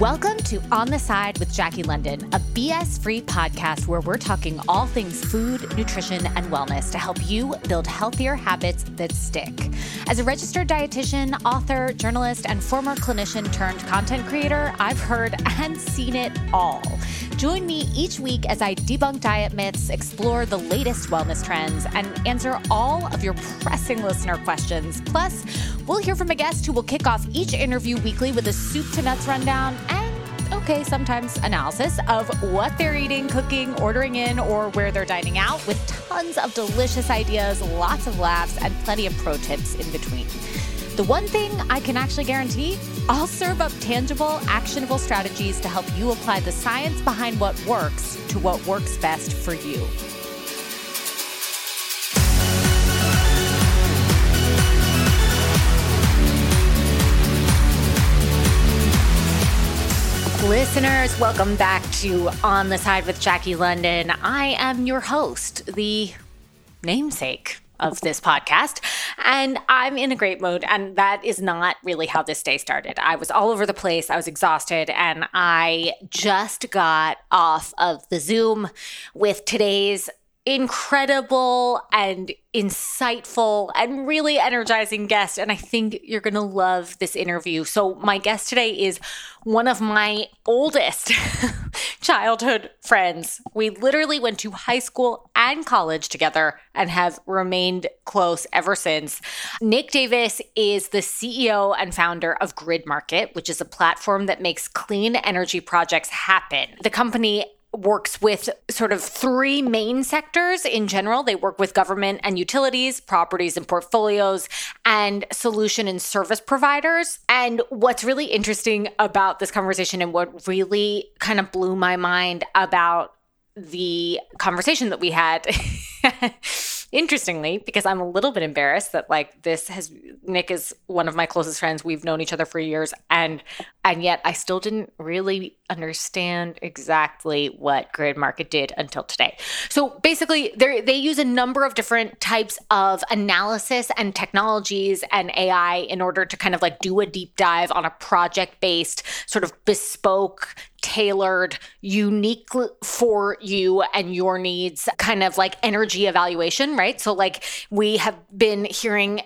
Welcome to On the Side with Jackie London, a BS-free podcast where we're talking all things food, nutrition, and wellness to help you build healthier habits that stick. As a registered dietitian, author, journalist, and former clinician turned content creator, I've heard and seen it all. Join me each week as I debunk diet myths, explore the latest wellness trends, and answer all of your pressing listener questions. Plus, we'll hear from a guest who will kick off each interview weekly with a soup to nuts rundown and, okay, sometimes analysis of what they're eating, cooking, ordering in, or where they're dining out, with tons of delicious ideas, lots of laughs, and plenty of pro tips in between. The one thing I can actually guarantee, I'll serve up tangible, actionable strategies to help you apply the science behind what works to what works best for you. Listeners, welcome back to On the Side with Jackie London. I am your host, the namesake of this podcast, and I'm in a great mood, and that is not really how this day started. I was all over the place, I was exhausted, and I just got off of the Zoom with today's incredible and insightful and really energizing guest, and I think you're going to love this interview. So my guest today is one of my oldest childhood friends. We literally went to high school and college together and have remained close ever since. Nick Davis is the CEO and founder of Grid Market, which is a platform that makes clean energy projects happen. The company works with sort of three main sectors in general. They work with government and utilities, properties and portfolios, and solution and service providers. And what's really interesting about this conversation and what really kind of blew my mind about the conversation that we had interestingly, because I'm a little bit embarrassed that Nick is one of my closest friends. We've known each other for years, and yet I still didn't really understand exactly what Grid Market did until today. So basically, they use a number of different types of analysis and technologies and AI in order to kind of do a deep dive on a project-based sort of bespoke, tailored, unique for you and your needs kind of energy evaluation, right? So we have been hearing,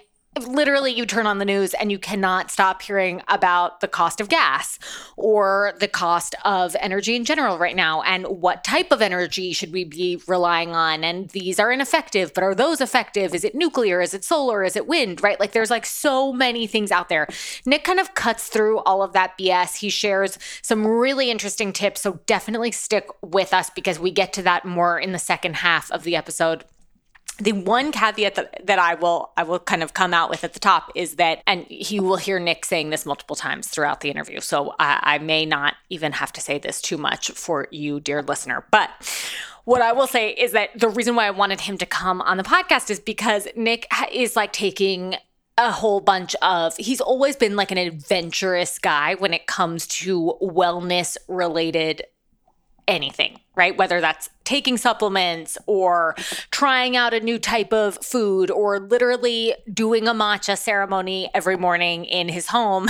literally you turn on the news and you cannot stop hearing about the cost of gas or the cost of energy in general right now, and what type of energy should we be relying on, and these are ineffective, but are those effective? Is it nuclear? Is it solar? Is it wind, right? There's so many things out there. Nick kind of cuts through all of that BS. He shares some really interesting tips, so definitely stick with us because we get to that more in the second half of the episode. The one caveat that I will kind of come out with at the top is that, and you will hear Nick saying this multiple times throughout the interview, so I may not even have to say this too much for you, dear listener. But what I will say is that the reason why I wanted him to come on the podcast is because Nick is taking a whole bunch of, he's always been an adventurous guy when it comes to wellness-related anything, right? Whether that's taking supplements or trying out a new type of food or literally doing a matcha ceremony every morning in his home.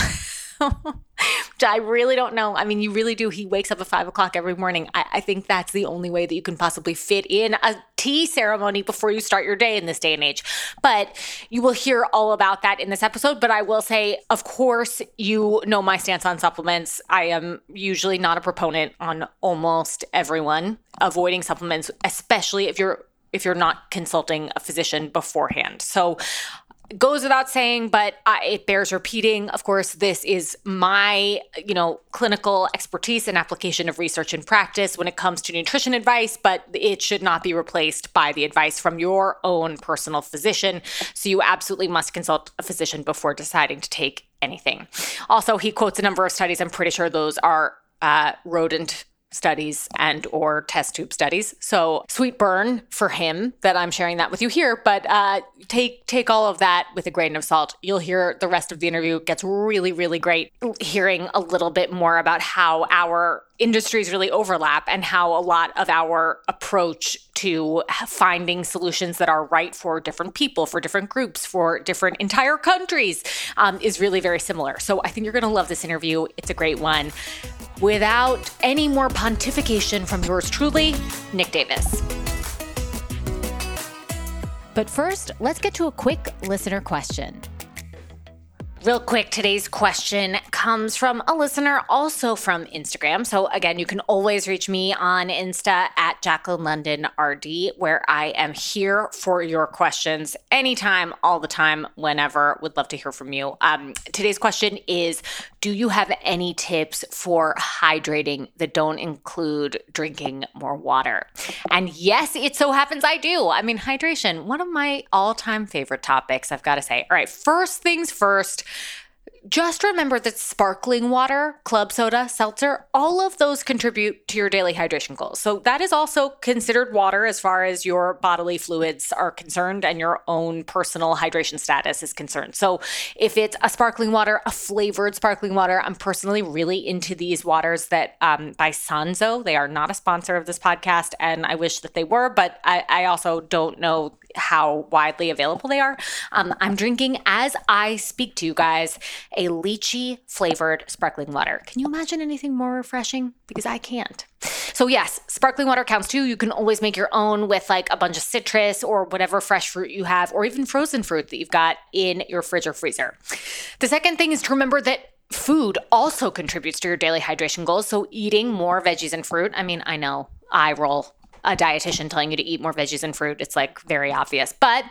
I really don't know. I mean, you really do. He wakes up at 5 o'clock every morning. I think that's the only way that you can possibly fit in a tea ceremony before you start your day in this day and age. But you will hear all about that in this episode. But I will say, of course, you know my stance on supplements. I am usually not a proponent on almost everyone avoiding supplements, especially if you're not consulting a physician beforehand. So goes without saying, but it bears repeating. Of course, this is my, clinical expertise and application of research and practice when it comes to nutrition advice, but it should not be replaced by the advice from your own personal physician. So you absolutely must consult a physician before deciding to take anything. Also, he quotes a number of studies. I'm pretty sure those are rodent studies and or test tube studies. So sweet burn for him that I'm sharing that with you here, but take all of that with a grain of salt. You'll hear the rest of the interview. It gets really, really great hearing a little bit more about how our industries really overlap and how a lot of our approach to finding solutions that are right for different people, for different groups, for different entire countries is really very similar. So I think you're going to love this interview. It's a great one. Without any more pontification from yours truly, Nick Davis. But first, let's get to a quick listener question. Real quick, today's question comes from a listener also from Instagram. So again, you can always reach me on Insta at Jacqueline London RD, where I am here for your questions anytime, all the time, whenever. Would love to hear from you. Today's question is, do you have any tips for hydrating that don't include drinking more water? And yes, it so happens I do. I mean, hydration, one of my all-time favorite topics, I've got to say. All right, first things first. Just remember that sparkling water, club soda, seltzer, all of those contribute to your daily hydration goals. So that is also considered water as far as your bodily fluids are concerned and your own personal hydration status is concerned. So if it's a sparkling water, a flavored sparkling water, I'm personally really into these waters that by Sanzo. They are not a sponsor of this podcast, and I wish that they were, but I also don't know how widely available they are. I'm drinking, as I speak to you guys, a lychee-flavored sparkling water. Can you imagine anything more refreshing? Because I can't. So yes, sparkling water counts too. You can always make your own with like a bunch of citrus or whatever fresh fruit you have, or even frozen fruit that you've got in your fridge or freezer. The second thing is to remember that food also contributes to your daily hydration goals. So eating more veggies and fruit. I mean, I know, eye roll. A dietitian telling you to eat more veggies and fruit. It's like very obvious. But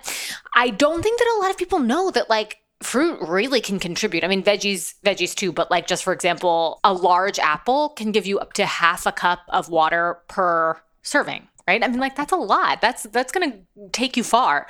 I don't think that a lot of people know that like fruit really can contribute. I mean, veggies too, but like just for example, a large apple can give you up to half a cup of water per serving. Right? I mean, like that's a lot. That's going to take you far.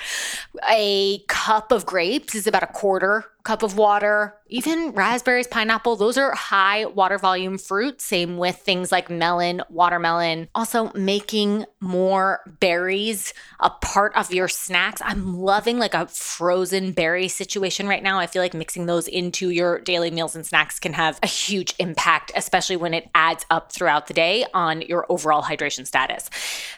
A cup of grapes is about a quarter cup of water. Even raspberries, pineapple, those are high water volume fruits. Same with things like melon, watermelon. Also making more berries a part of your snacks. I'm loving like a frozen berry situation right now. I feel like mixing those into your daily meals and snacks can have a huge impact, especially when it adds up throughout the day on your overall hydration status.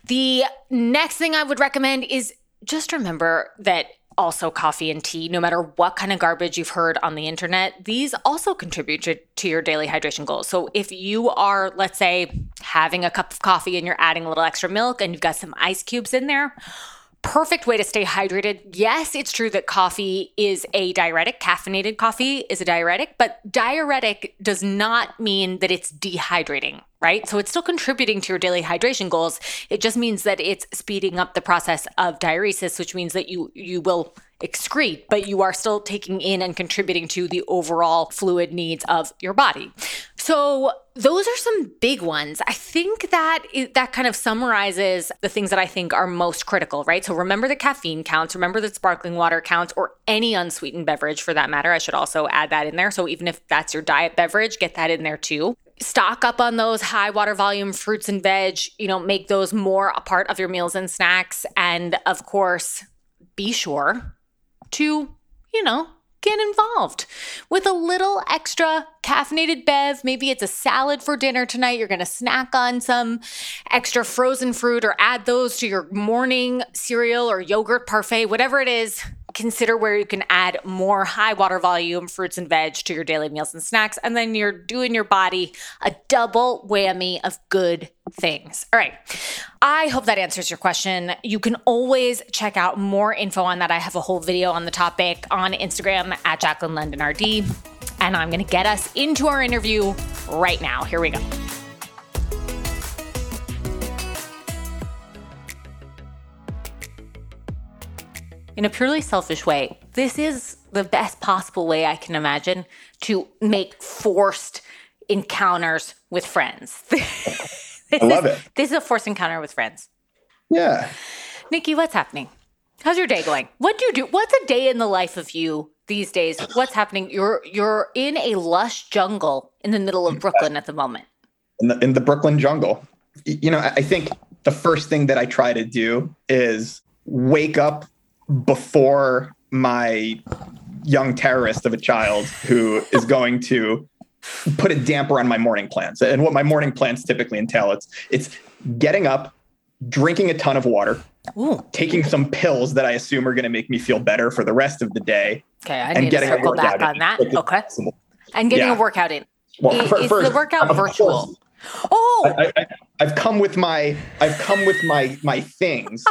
The next thing I would recommend is just remember that also coffee and tea, no matter what kind of garbage you've heard on the internet, these also contribute to your daily hydration goals. So if you are, let's say, having a cup of coffee and you're adding a little extra milk and you've got some ice cubes in there, perfect way to stay hydrated. Yes, it's true that coffee is a diuretic. Caffeinated coffee is a diuretic, but diuretic does not mean that it's dehydrating, right? So it's still contributing to your daily hydration goals. It just means that it's speeding up the process of diuresis, which means that you will excrete, but you are still taking in and contributing to the overall fluid needs of your body. So those are some big ones. I think that kind of summarizes the things that I think are most critical, right? So remember that caffeine counts, remember that sparkling water counts, or any unsweetened beverage for that matter. I should also add that in there. So even if that's your diet beverage, get that in there too. Stock up on those high water volume fruits and veg, make those more a part of your meals and snacks. And of course, be sure to, get involved with a little extra caffeinated bev. Maybe it's a salad for dinner tonight. You're going to snack on some extra frozen fruit or add those to your morning cereal or yogurt parfait, whatever it is. Consider where you can add more high water volume fruits and veg to your daily meals and snacks. And then you're doing your body a double whammy of good things. All right. I hope that answers your question. You can always check out more info on that. I have a whole video on the topic on Instagram at Jacqueline London RD. And I'm going to get us into our interview right now. Here we go. In a purely selfish way, this is the best possible way I can imagine to make forced encounters with friends. I love it. This is a forced encounter with friends. Yeah. Nikki, what's happening? How's your day going? What do you do? What's a day in the life of you these days? What's happening? You're in a lush jungle in the middle of Brooklyn at the moment. In the Brooklyn jungle. I think the first thing that I try to do is wake up before my young terrorist of a child who is going to put a damper on my morning plans. And what my morning plans typically entail, it's getting up, drinking a ton of water, ooh, taking some pills that I assume are going to make me feel better for the rest of the day. Okay, I need to circle back on that. Okay. And getting a workout in. Well, is the workout virtual? Course. Oh, I've come with my things,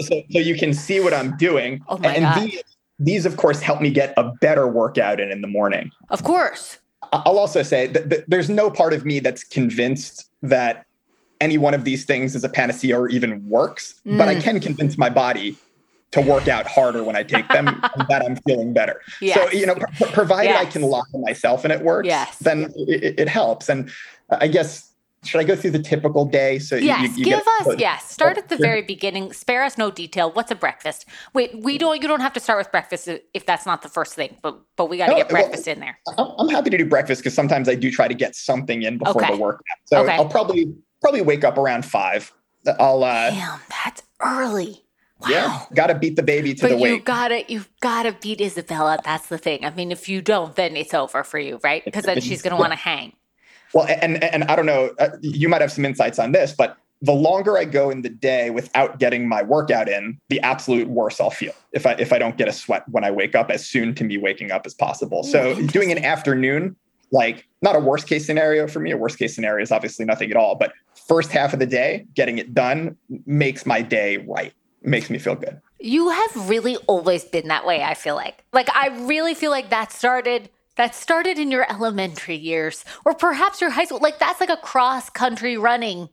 so you can see what I'm doing. Oh my God. These, of course, help me get a better workout in the morning. Of course. I'll also say that there's no part of me that's convinced that any one of these things is a panacea or even works, but I can convince my body to work out harder when I take them, and that I'm feeling better. Yes. So, provided I can lock myself and it works, then it helps. And I guess, should I go through the typical day? So start at the very beginning. Spare us no detail. What's a breakfast? Wait, you don't have to start with breakfast if that's not the first thing, but we got to get breakfast in there. I'm happy to do breakfast because sometimes I do try to get something in before the workout. So I'll probably wake up around 5. Damn, that's early. Wow. Yeah, gotta beat the baby to the weight. You've gotta beat Isabella. That's the thing. I mean, if you don't, then it's over for you, right? Because then she's gonna want to hang. Well, and I don't know, you might have some insights on this, but the longer I go in the day without getting my workout in, the absolute worse I'll feel if I don't get a sweat when I wake up, as soon to me waking up as possible. So doing an afternoon, like, not a worst case scenario for me. A worst case scenario is obviously nothing at all, but first half of the day, getting it done makes my day right. Makes me feel good. You have really always been that way, I feel like. Like, I really feel like that started in your elementary years, or perhaps your high school. Like, that's like a cross-country running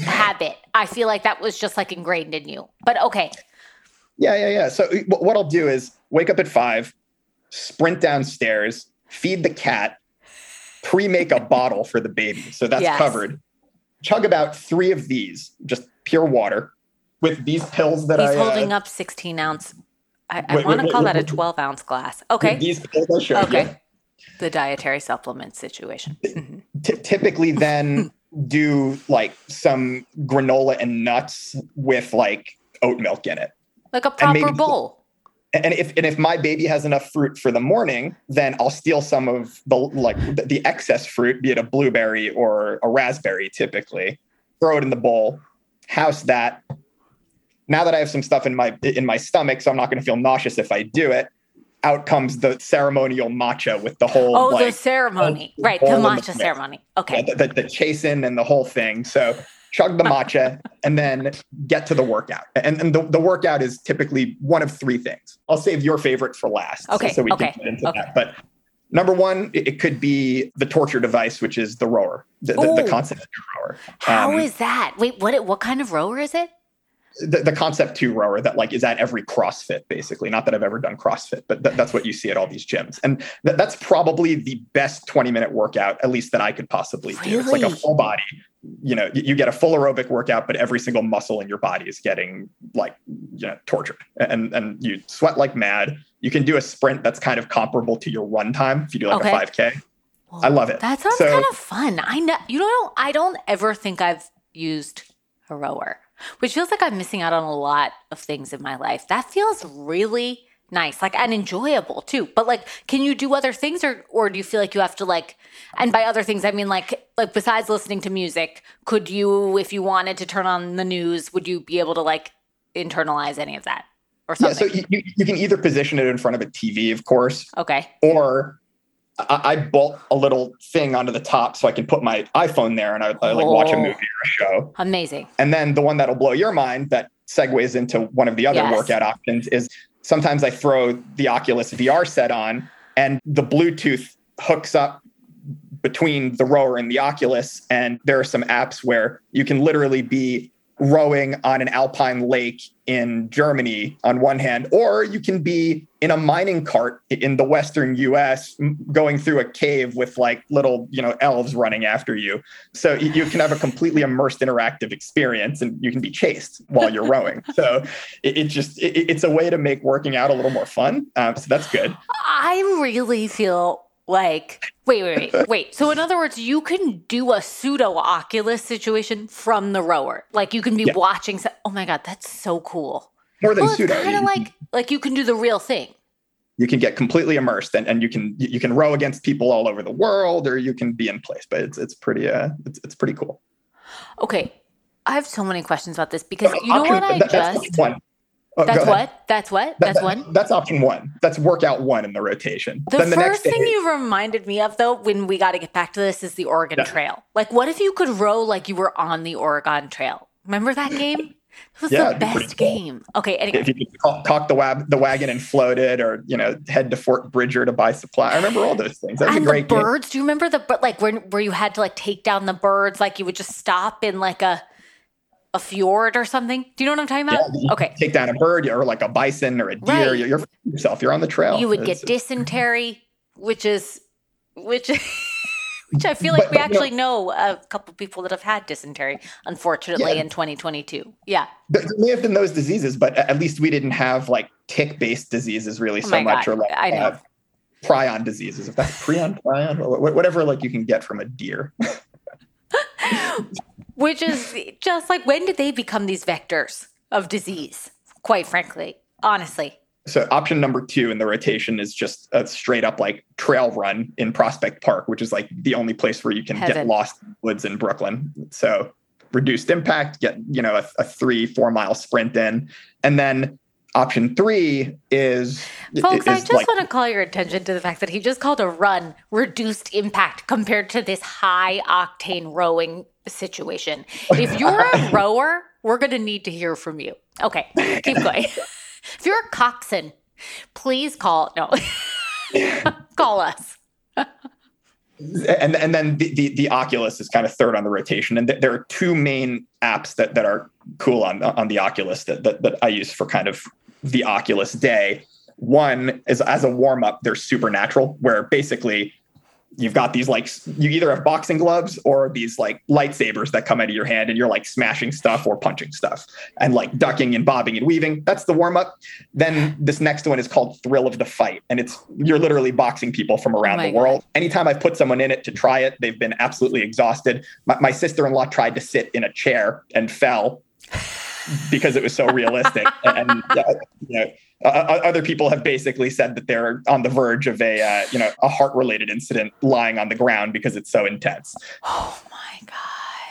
habit. I feel like that was just like ingrained in you. But okay. Yeah. So what I'll do is wake up at 5, sprint downstairs, feed the cat, pre-make a bottle for the baby. So that's covered. Chug about 3 of these, just pure water, with these pills that He's holding up 16-ounce. I want to call that a 12-ounce glass. Okay. These pills I showed you. The dietary supplement situation. Typically then do like some granola and nuts with like oat milk in it. Like a proper bowl. And if my baby has enough fruit for the morning, then I'll steal some of the excess fruit, be it a blueberry or a raspberry typically, throw it in the bowl, house that. Now that I have some stuff in my stomach, so I'm not going to feel nauseous if I do it. Out comes the ceremonial matcha with the whole... Oh, the ceremony. Right, the matcha ceremony. Okay. Yeah, the chasin and the whole thing. So chug the matcha and then get to the workout. And the workout is typically one of 3 things. I'll save your favorite for last. Okay, so we can get into that. But number 1, it could be the torture device, which is the rower, the Concept2 rower. How is that? Wait, what kind of rower is it? The Concept2 rower that like is at every CrossFit, basically. Not that I've ever done CrossFit, but that's what you see at all these gyms. And that's probably the best 20-minute workout, at least that I could possibly do. It's like a full body, you get a full aerobic workout, but every single muscle in your body is getting like, tortured. And you sweat like mad. You can do a sprint that's kind of comparable to your run time if you do like a 5K. Well, I love it. That sounds kind of fun. I know, I don't ever think I've used a rower, which feels like I'm missing out on a lot of things in my life. That feels really nice, like, and enjoyable too. But like, can you do other things or do you feel like you have to like, and by other things, I mean like besides listening to music, could you, if you wanted to turn on the news, would you be able to like internalize any of that or something? Yeah, so you can either position it in front of a TV, of course. Okay. Or I bolt a little thing onto the top so I can put my iPhone there and I like watch a movie or a show. Amazing. And then the one that'll blow your mind that segues into one of the other workout options is sometimes I throw the Oculus VR set on and the Bluetooth hooks up between the rower and the Oculus. And there are some apps where you can literally be rowing on an alpine lake in Germany on one hand, or you can be in a mining cart in the Western US going through a cave with like little, elves running after you. So you can have a completely immersed interactive experience and you can be chased while you're rowing. So it's a way to make working out a little more fun. So that's good. I really feel like, wait. So in other words, you can do a pseudo Oculus situation from the rower. Like you can be watching. Oh my God, that's so cool. More than pseudo. It's kind of like you can do the real thing. You can get completely immersed and you can row against people all over the world, or you can be in place, but it's pretty cool. Okay. I have so many questions about this because that's one. That's what? That's option one. That's workout one in the rotation. The first thing you reminded me of, though, when we got to get back to this, is the Oregon Trail. Like, what if you could row like you were on the Oregon Trail? Remember that game? It was the best game. Okay, anyway. If you could talk the wagon and float it, or head to Fort Bridger to buy supply. I remember all those things. That's a great game. And the birds. Do you remember where you had to take down the birds? Like you would just stop in a fjord or something. Do you know what I'm talking about? Yeah, okay. Take down a bird or like a bison or a deer. Right. You're yourself. You're on the trail. You would get dysentery, which I feel like we know a couple people that have had dysentery, unfortunately, in 2022. Yeah. There may have been those diseases, but at least we didn't have tick-based diseases really so much. Or I know. Prion diseases. If that's prion, whatever you can get from a deer. Which is just when did they become these vectors of disease, quite frankly, honestly? So option number two in the rotation is just a straight up trail run in Prospect Park, which is the only place where you can get lost in the woods in Brooklyn. So reduced impact, get, a 3-4 mile sprint in. And then option three is... Folks, I just want to call your attention to the fact that he just called a run reduced impact compared to this high octane rowing situation. If you're a rower, we're going to need to hear from you. Okay, keep going. If you're a coxswain, please call us. And then the Oculus is kind of third on the rotation. And there are two main apps that are cool on the Oculus that I use for kind of the Oculus day. One is, as a warm-up, there's Supernatural, where basically you've got these you either have boxing gloves or these lightsabers that come out of your hand, and you're smashing stuff or punching stuff and ducking and bobbing and weaving. That's the warm up. Then this next one is called Thrill of the Fight. And you're literally boxing people from around the world. God. Anytime I've put someone in it to try it, they've been absolutely exhausted. My sister-in-law tried to sit in a chair and fell because it was so realistic. Other people have basically said that they're on the verge of a heart-related incident lying on the ground because it's so intense. Oh my God.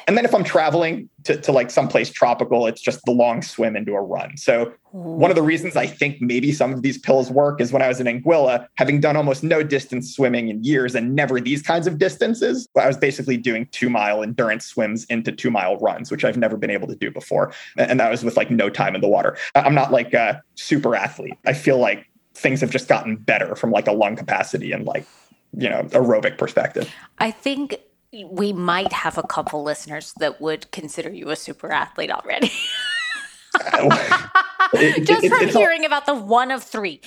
And then if I'm traveling to someplace tropical, it's just the long swim into a run. So one of the reasons I think maybe some of these pills work is when I was in Anguilla, having done almost no distance swimming in years and never these kinds of distances, I was basically doing 2-mile endurance swims into 2-mile runs, which I've never been able to do before. And that was with no time in the water. I'm not a super athlete. I feel like things have just gotten better from a lung capacity and aerobic perspective. I think we might have a couple listeners that would consider you a super athlete already. Just from hearing about the one of three.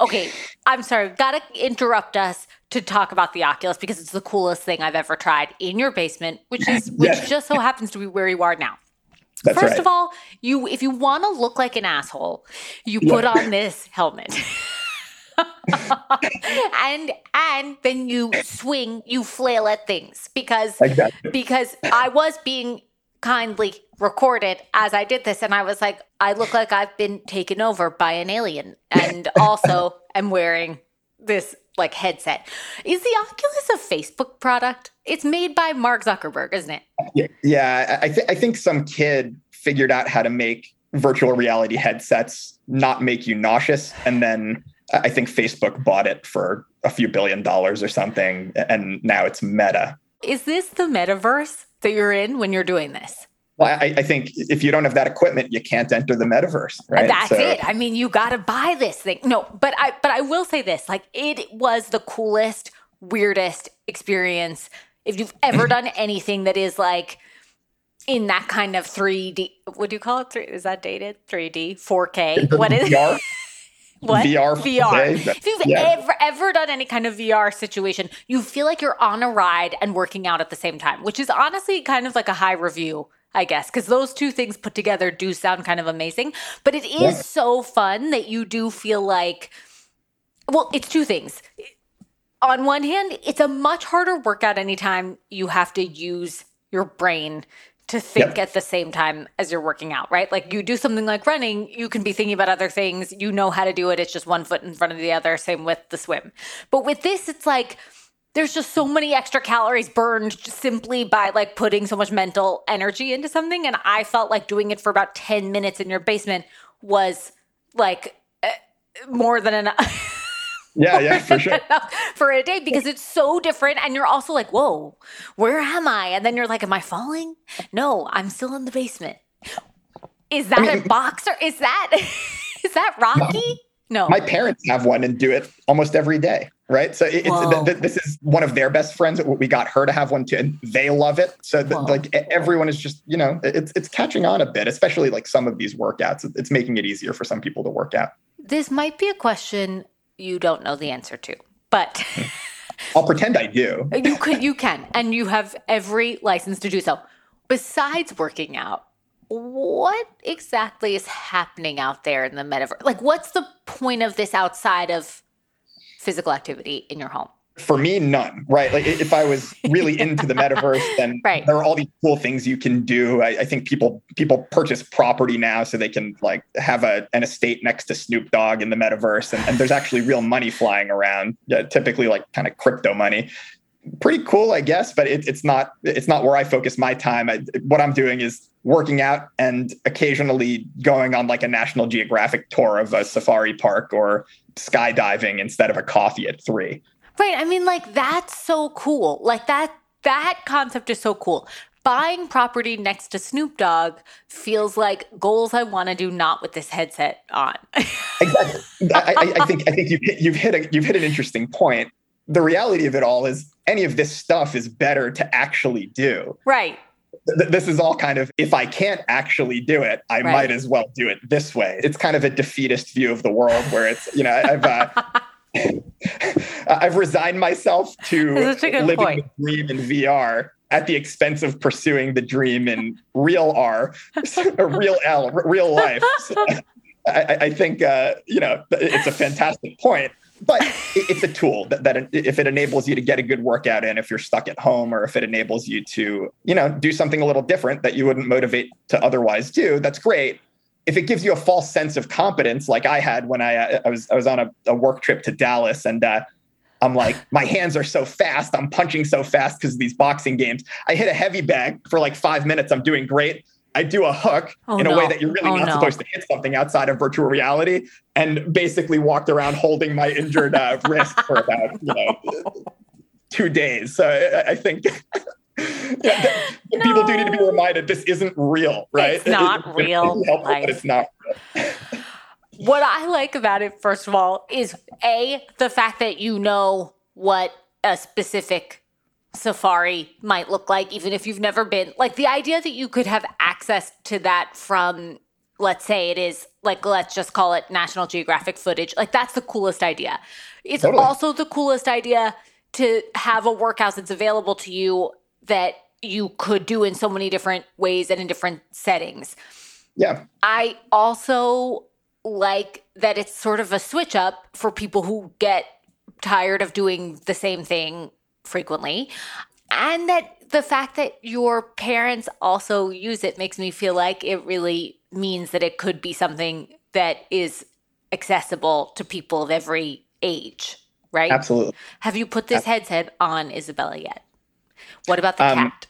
Okay, I'm sorry. Got to interrupt us to talk about the Oculus because it's the coolest thing I've ever tried in your basement, which just so happens to be where you are now. That's First right. of all, if you want to look like an asshole, you put on this helmet. and then you flail at things because I was being kindly recorded as I did this, and I was like, I look like I've been taken over by an alien, and also I'm wearing this headset. Is the Oculus a Facebook product? It's made by Mark Zuckerberg, isn't it? Yeah, I think some kid figured out how to make virtual reality headsets not make you nauseous, and then I think Facebook bought it for a few $billion or something, and now it's Meta. Is this the metaverse that you're in when you're doing this? Well, I think if you don't have that equipment, you can't enter the metaverse, right? That's it. I mean, you got to buy this thing. No, but I will say this, it was the coolest, weirdest experience. If you've ever done anything that is in that kind of 3D, what do you call it? Is that dated? 3D, 4K? What is it? What? VR. If you've ever done any kind of VR situation, you feel like you're on a ride and working out at the same time, which is honestly kind of a high review, I guess, because those two things put together do sound kind of amazing. But it is so fun that you do feel it's two things. On one hand, it's a much harder workout anytime you have to use your brain to think at the same time as you're working out, right? You do something like running, you can be thinking about other things. You know how to do it. It's just one foot in front of the other. Same with the swim. But with this, it's there's just so many extra calories burned just simply by putting so much mental energy into something. And I felt like doing it for about 10 minutes in your basement was like more than enough. Yeah, for sure. For a day, because it's so different. And you're also like, whoa, where am I? And then you're like, am I falling? No, I'm still in the basement. Is that a box? Or is that Rocky? No. My parents have one and do it almost every day, right? So this is one of their best friends. We got her to have one too, and they love it. So everyone is just, it's catching on a bit, especially like some of these workouts. It's making it easier for some people to work out. This might be a question you don't know the answer to, but I'll pretend I do. You can, and you have every license to do so. Besides working out, what exactly is happening out there in the metaverse? Like, what's the point of this outside of physical activity in your home? For me, none, right? Like, if I was really into the metaverse, then There are all these cool things you can do. I think people purchase property now so they can like have an estate next to Snoop Dogg in the metaverse. And there's actually real money flying around, typically like kind of crypto money. Pretty cool, I guess, but it's not where I focus my time. What I'm doing is working out and occasionally going on like a National Geographic tour of a safari park or skydiving instead of a coffee at 3:00. Right. I mean, like, that's so cool. Like, that concept is so cool. Buying property next to Snoop Dogg feels like goals I want to do, not with this headset on. Exactly. I think you've hit an interesting point. The reality of it all is any of this stuff is better to actually do. Right. This is all kind of, if I can't actually do it, I might as well do it this way. It's kind of a defeatist view of the world where it's, I've resigned myself to living the dream in VR at the expense of pursuing the dream in real R, real L, real life. So I think, it's a fantastic point, but it's a tool that if it enables you to get a good workout in, if you're stuck at home, or if it enables you to, do something a little different that you wouldn't motivate to otherwise do, that's great. If it gives you a false sense of competence, like I had when I was on a work trip to Dallas, and I'm like, my hands are so fast, I'm punching so fast because of these boxing games. I hit a heavy bag for like 5 minutes, I'm doing great. I do a hook in a way that you're really not supposed to hit something outside of virtual reality, and basically walked around holding my injured wrist for about 2 days. So I think... People do need to be reminded this isn't real, right? It's not real. It's helpful, but it's not real. What I like about it, first of all, is the fact that you know what a specific safari might look like, even if you've never been. Like, the idea that you could have access to that from, let's say it is, like, let's just call it National Geographic footage. Like, that's the coolest idea. It's totally. Also the coolest idea to have a workout that's available to you that you could do in so many different ways and in different settings. Yeah. I also like that it's sort of a switch up for people who get tired of doing the same thing frequently. And that the fact that your parents also use it makes me feel like it really means that it could be something that is accessible to people of every age, right? Absolutely. Have you put this headset on Isabella yet? What about the cat?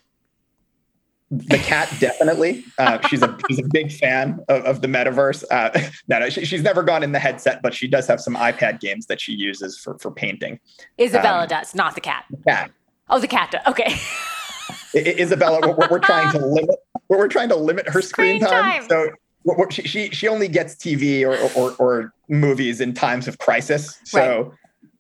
The cat, definitely. She's a big fan of the metaverse. She's never gone in the headset, but she does have some iPad games that she uses for painting. Isabella does, not the cat. The cat. Oh, the cat does. Okay. Isabella, we're trying to limit her screen time. So she only gets TV or movies in times of crisis. So. Right.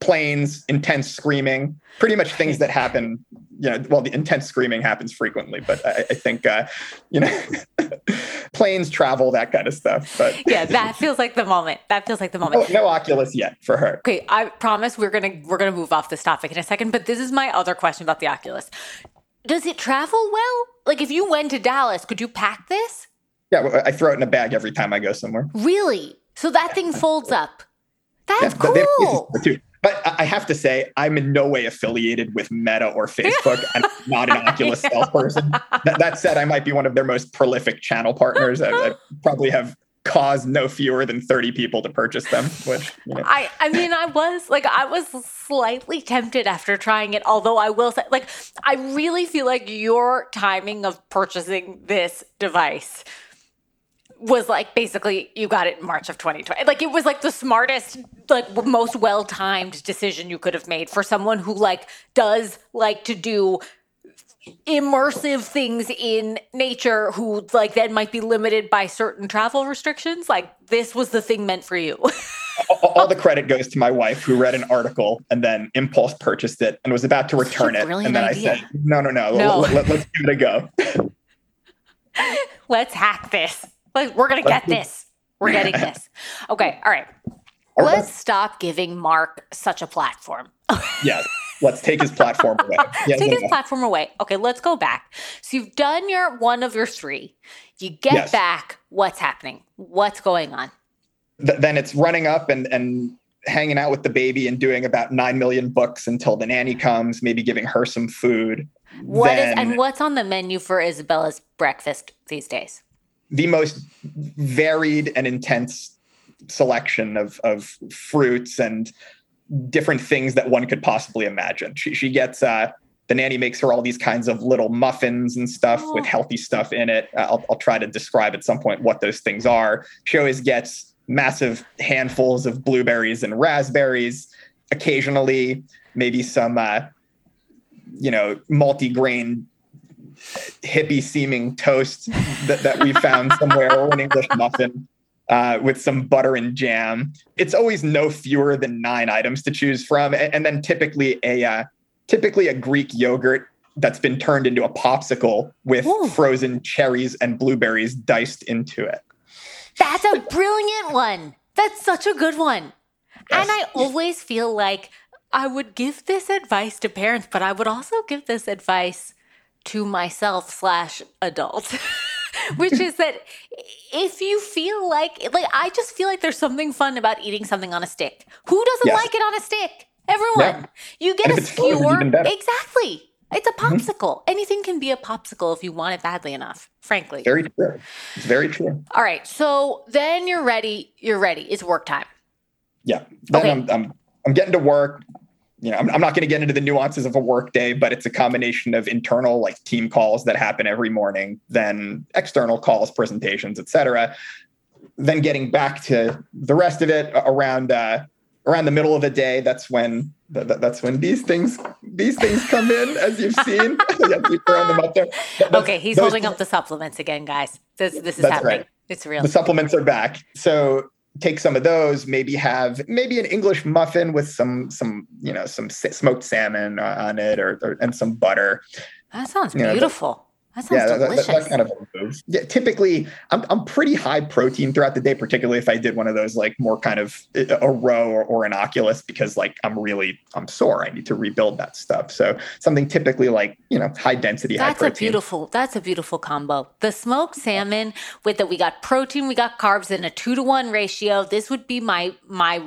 Planes, intense screaming, pretty much things that happen, the intense screaming happens frequently, but I think, planes, travel, that kind of stuff. But yeah, that feels like the moment. Oh, no Oculus yet for her. Okay. I promise we're going to move off this topic in a second, but this is my other question about the Oculus. Does it travel well? Like, if you went to Dallas, could you pack this? Yeah. I throw it in a bag every time I go somewhere. Really? So that thing folds up. That's cool. But I have to say, I'm in no way affiliated with Meta or Facebook. I'm not an Oculus salesperson. That said, I might be one of their most prolific channel partners. I probably have caused no fewer than 30 people to purchase them. Which, I was slightly tempted after trying it. Although I will say, like, I really feel like your timing of purchasing this device was like basically you got it in March of 2020. Like it was like the smartest, like most well-timed decision you could have made for someone who like does like to do immersive things in nature, who like then might be limited by certain travel restrictions. Like this was the thing meant for you. All the credit goes to my wife, who read an article and then impulse purchased it and was about to return it. And then idea. I said, no. Let's give it a go. Let's hack this. We're going to get this. We're getting this. Okay. All right. Let's stop giving Mark such a platform. Yes. Let's take his platform away. Yeah, take his platform away. Okay. Let's go back. So you've done your one of your three. You get back. What's happening? What's going on? Then it's running up and hanging out with the baby and doing about 9 million books until the nanny comes, maybe giving her some food. What's on the menu for Isabella's breakfast these days? The most varied and intense selection of fruits and different things that one could possibly imagine. She gets... the nanny makes her all these kinds of little muffins and stuff with healthy stuff in it. I'll try to describe at some point what those things are. She always gets... massive handfuls of blueberries and raspberries, occasionally maybe some, multi-grain hippie-seeming toast that we found somewhere, or an English muffin with some butter and jam. It's always no fewer than 9 items to choose from, and then typically a Greek yogurt that's been turned into a popsicle with frozen cherries and blueberries diced into it. That's a brilliant one. That's such a good one. Yes. And I always feel like I would give this advice to parents, but I would also give this advice to myself /adult, which is that if you feel like I just feel like there's something fun about eating something on a stick. Who doesn't like it on a stick? Everyone. Yeah. You get a skewer. Exactly. It's a popsicle. Mm-hmm. Anything can be a popsicle if you want it badly enough, frankly. Very true. It's very true. All right. So then you're ready. It's work time. Yeah. Then okay. I'm getting to work. You know, I'm not going to get into the nuances of a work day, but it's a combination of internal like team calls that happen every morning, then external calls, presentations, et cetera. Then getting back to the rest of it around the middle of the day, that's when these things come in, as you've seen. Yeah, keep throwing them up there. Okay, he's holding up the supplements again, guys. This is happening. Right. It's real. The supplements are back. So take some of those. Maybe have an English muffin with some smoked salmon on it, or some butter. That sounds beautiful. That sounds delicious. That kind of a move. Yeah, typically, I'm pretty high protein throughout the day, particularly if I did one of those like more kind of a row or an Oculus, because like I'm sore. I need to rebuild that stuff. So something typically like, high density, high protein. That's a beautiful combo. The smoked salmon with that, we got protein, we got carbs in a 2-to-1 ratio. This would be my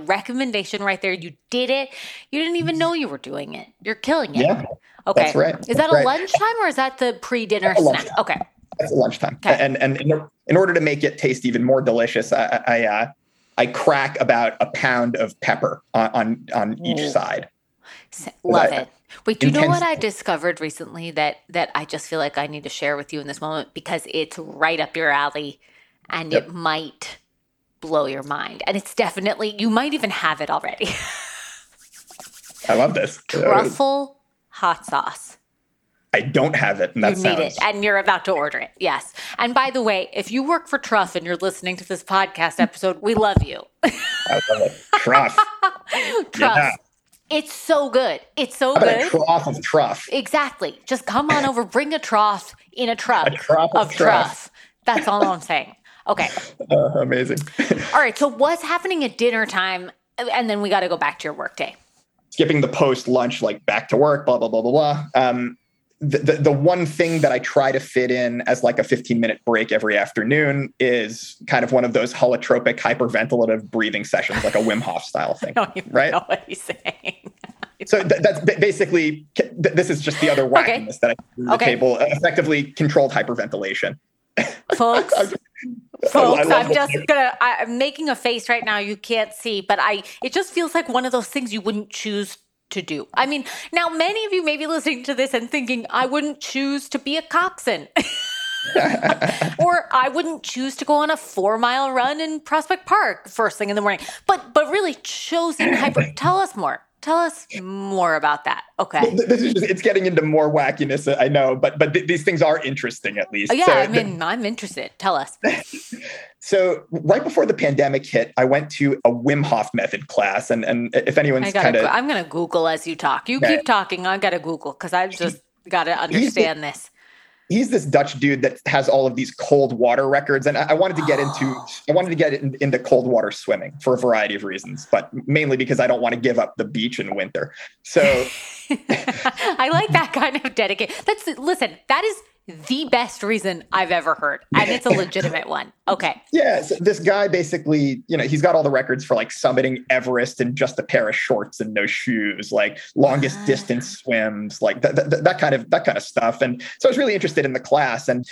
recommendation right there. You did it. You didn't even know you were doing it. You're killing it. Yeah. Okay. That's right. Is that a lunchtime or is that the pre-dinner snack? Okay. That's a lunchtime. Okay. And in order to make it taste even more delicious, I crack about a pound of pepper on each side. Love it. Wait, do you know what I discovered recently that I just feel like I need to share with you in this moment because it's right up your alley and it might blow your mind. And it's definitely, you might even have it already. I love this. Truffle hot sauce. I don't have it. And that sounds... You need it, and you're about to order it. Yes. And by the way, if you work for Truff and you're listening to this podcast episode, we love you. I love it. Truff. Truff. Yeah. It's so good. It's so good. A trough of Truff. Exactly. Just come on over, bring a trough in a truck. A trough of Truff. That's all I'm saying. Okay. Amazing. All right. So what's happening at dinner time? And then we got to go back to your work day. Skipping the post-lunch, like back to work, blah, blah, blah, blah, blah. The one thing that I try to fit in as like a 15-minute break every afternoon is kind of one of those holotropic, hyperventilative breathing sessions, like a Wim Hof style thing. I don't even know what he's saying. So that's basically, this is just the other wackiness that I do on the table, effectively controlled hyperventilation. Folks, I'm just gonna. I'm making a face right now. You can't see, but it just feels like one of those things you wouldn't choose to do. I mean, now many of you may be listening to this and thinking, I wouldn't choose to be a coxswain. Or I wouldn't choose to go on a 4-mile run in Prospect Park first thing in the morning. But really, chosen hyper. Tell us more about that. Okay. Well, this is just, it's getting into more wackiness, I know, but these things are interesting at least. Oh, yeah, so I'm interested. Tell us. So right before the pandemic hit, I went to a Wim Hof method class. And if anyone's kind of... I'm going to Google as you talk. You keep talking. I got to Google because I just got to understand this. He's this Dutch dude that has all of these cold water records, and I wanted to get into cold water swimming for a variety of reasons, but mainly because I don't want to give up the beach in winter. So I like that kind of dedication. That is the best reason I've ever heard, and it's a legitimate one. Okay. Yeah, so this guy basically, he's got all the records for like summiting Everest in just a pair of shorts and no shoes, like longest distance swims, like that kind of stuff. And so I was really interested in the class, and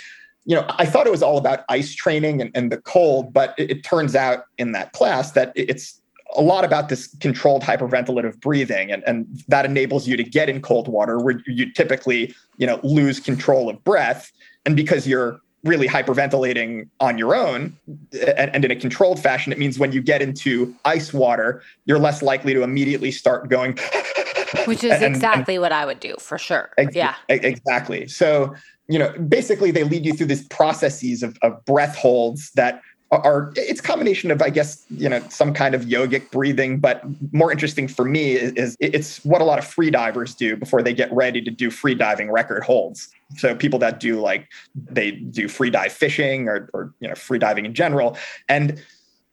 I thought it was all about ice training and the cold, but it turns out in that class that it's a lot about this controlled hyperventilative breathing, and that enables you to get in cold water where you typically, lose control of breath. And because you're really hyperventilating on your own and in a controlled fashion, it means when you get into ice water, you're less likely to immediately start going. Which is exactly what I would do for sure. Exactly. So, basically they lead you through these processes of breath holds that it's a combination of, I guess, some kind of yogic breathing, but more interesting for me is it's what a lot of free divers do before they get ready to do free diving record holds. So people that do they do free dive fishing or free diving in general. And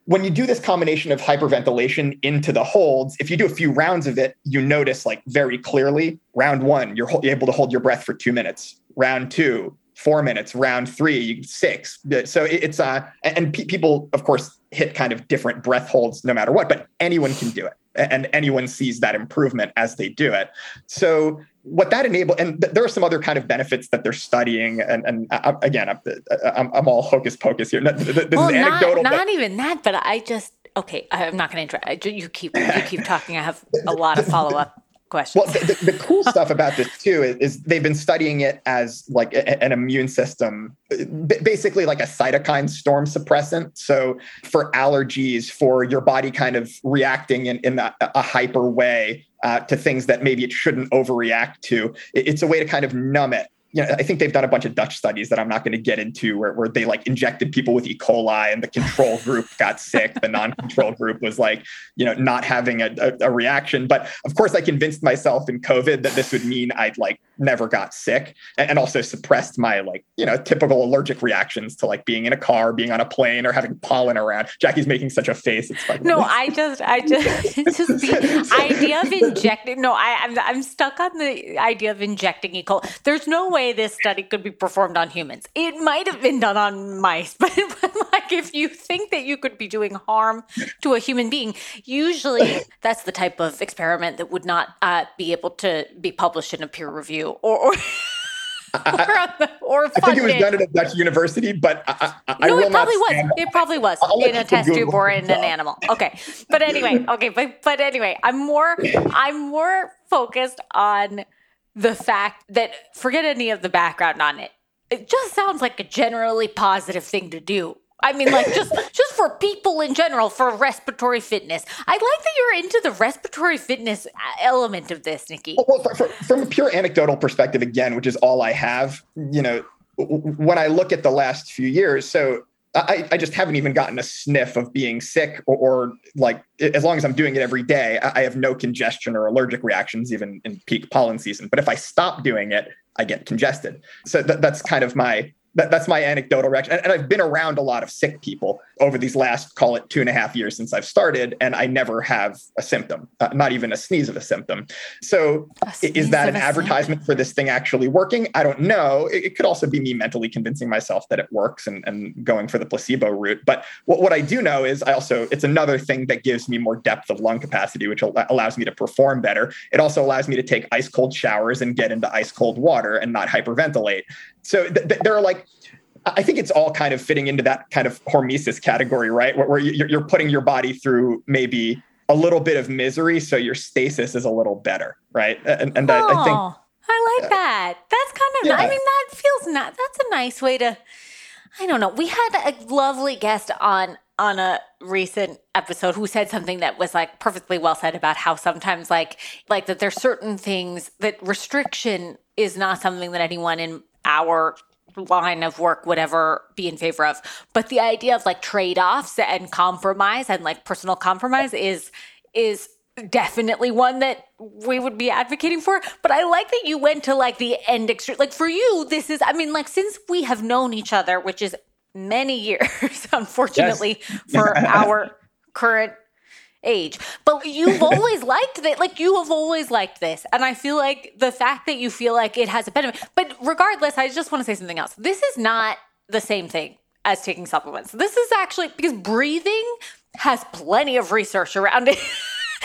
when you do this combination of hyperventilation into the holds, if you do a few rounds of it, you notice very clearly, round one, you're able to hold your breath for 2 minutes, round two, 4 minutes, round three, 6. So it's, and people, of course, hit kind of different breath holds no matter what, but anyone can do it. And anyone sees that improvement as they do it. So what that enables, and there are some other kind of benefits that they're studying. And I'm all hocus pocus here. This is anecdotal. Not even that, but I'm not going to interrupt. You keep talking. I have a lot of follow-up. Well, the cool stuff about this too is they've been studying it as an immune system, basically like a cytokine storm suppressant. So for allergies, for your body kind of reacting in a hyper way to things that maybe it shouldn't overreact to, it's a way to kind of numb it. I think they've done a bunch of Dutch studies that I'm not going to get into where they injected people with E. coli and the control group got sick. The non-control group was not having a reaction. But of course, I convinced myself in COVID that this would mean I'd never got sick, and also suppressed my typical allergic reactions to being in a car, being on a plane, or having pollen around. Jackie's making such a face. It's like, no, I just the idea of injecting. No, I'm stuck on the idea of injecting E. coli. There's no way this study could be performed on humans. It might have been done on mice, but if you think that you could be doing harm to a human being, usually that's the type of experiment that would not be able to be published in a peer review or funded. I think it was done at a Dutch university, but it probably was in a test tube or in an animal. Okay, but anyway, I'm more focused on the fact that, forget any of the background on it, it just sounds like a generally positive thing to do. I mean, just for people in general, for respiratory fitness. I like that you're into the respiratory fitness element of this, Nikki. Well, from a pure anecdotal perspective, again, which is all I have, when I look at the last few years, so I just haven't even gotten a sniff of being sick or as long as I'm doing it every day, I have no congestion or allergic reactions even in peak pollen season. But if I stop doing it, I get congested. So that's kind of my anecdotal reaction. And I've been around a lot of sick people over these last, call it 2.5 years since I've started, and I never have a symptom, not even a sneeze of a symptom. So is that an advertisement for this thing actually working? I don't know. It could also be me mentally convincing myself that it works and going for the placebo route. But what I do know is it's another thing that gives me more depth of lung capacity, which allows me to perform better. It also allows me to take ice cold showers and get into ice cold water and not hyperventilate. So there are I think it's all kind of fitting into that kind of hormesis category, right? Where you're putting your body through maybe a little bit of misery, so your stasis is a little better, right? And I think I like that. That's kind of, yeah. I mean, that feels not, that's a nice way to, I don't know. We had a lovely guest on a recent episode who said something that was like perfectly well said about how sometimes like that there's certain things that restriction is not something that anyone in our line of work would ever be in favor of. But the idea of like trade-offs and compromise and like personal compromise is definitely one that we would be advocating for. But I like that you went to like the end extreme. Like for you, this is, I mean, like since we have known each other, which is many years, unfortunately, yes. for our current age. But you've always liked that. Like, you have always liked this. And I feel like the fact that you feel like it has a benefit. But regardless, I just want to say something else. This is not the same thing as taking supplements. This is actually, because breathing has plenty of research around it.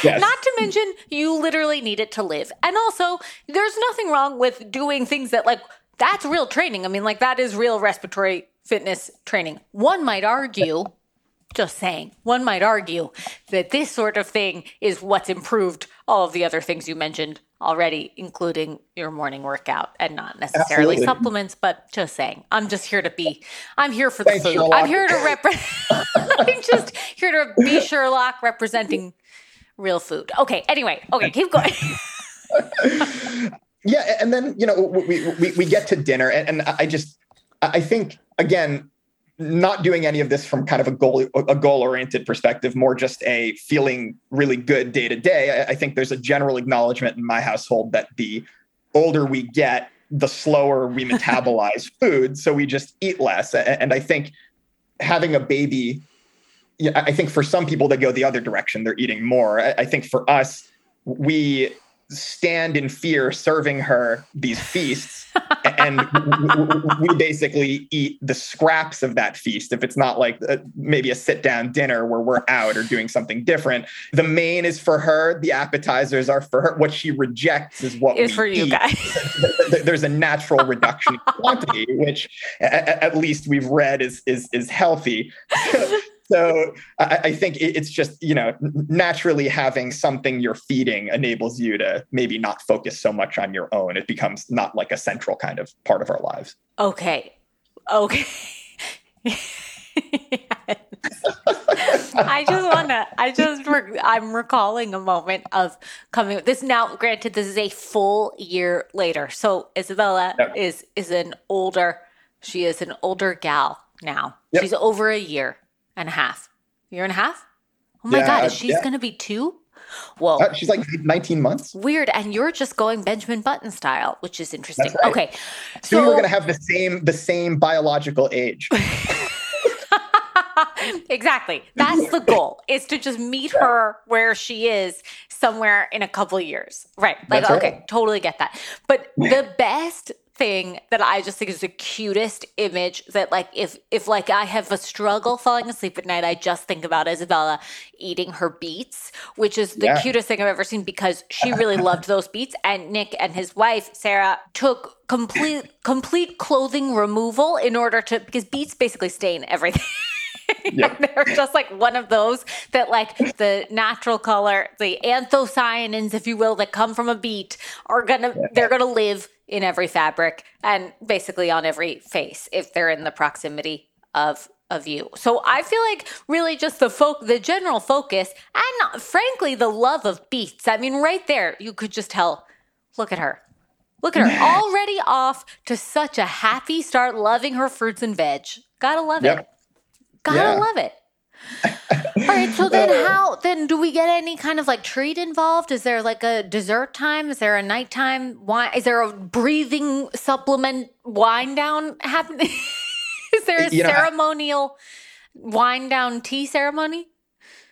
Yes. Not to mention, you literally need it to live. And also, there's nothing wrong with doing things that, like, that's real training. I mean, like, that is real respiratory fitness training. One might argue, just saying, one might argue that this sort of thing is what's improved all of the other things you mentioned already, including your morning workout, and not necessarily Absolutely. Supplements, but just saying. I'm just here to be, I'm here for the Thanks, food. Sherlock. I'm here to represent, I'm just here to be Sherlock representing real food. Okay. Anyway. Okay. Keep going. Yeah. And then, you know, we get to dinner and I think, again, not doing any of this from kind of a goal oriented perspective, more just a feeling really good day to day. I think there's a general acknowledgement in my household that the older we get, the slower we metabolize food. So we just eat less. And I think having a baby, yeah, I think for some people, they go the other direction. They're eating more. I think for us, we stand in fear serving her these feasts. And we basically eat the scraps of that feast. If it's not like maybe a sit-down dinner where we're out or doing something different, the main is for her. The appetizers are for her. What she rejects is what is we for you eat. Guys. There's a natural reduction in quantity, which at least we've read is healthy. So I think it's just, you know, naturally having something you're feeding enables you to maybe not focus so much on your own. It becomes not like a central kind of part of our lives. Okay. I'm recalling a moment of coming. This now, granted, this is a full year later. So Isabella is an older gal now. Yep. She's over a year. And a half. Year and a half? Oh my God, is she's going to be 2? Whoa. She's like 19 months. Weird. And you're just going Benjamin Button style, which is interesting. Right. Okay. So we're going to have the same biological age. Exactly. That's the goal, is to just meet her where she is somewhere in a couple years. Right. Like, that's okay, right. Totally get that. But the best thing that I just think is the cutest image that, like, if like I have a struggle falling asleep at night, I just think about Isabella eating her beets, which is the cutest thing I've ever seen, because she really loved those beets. And Nick and his wife Sarah took complete clothing removal in order to, because beets basically stain everything. Yep. They're just like one of those that, like, the natural color, the anthocyanins, if you will, that come from a beet are they're gonna live in every fabric and basically on every face if they're in the proximity of you. So I feel like really just the general focus and, frankly, the love of beets. I mean, right there, you could just tell, look at her already off to such a happy start, loving her fruits and veg. Gotta love it. Gotta love it. All right, so then do we get any kind of like treat involved? Is there like a dessert time? Is there a nighttime wine? Is there a breathing supplement wind down happening? Is there a ceremonial wind down tea ceremony?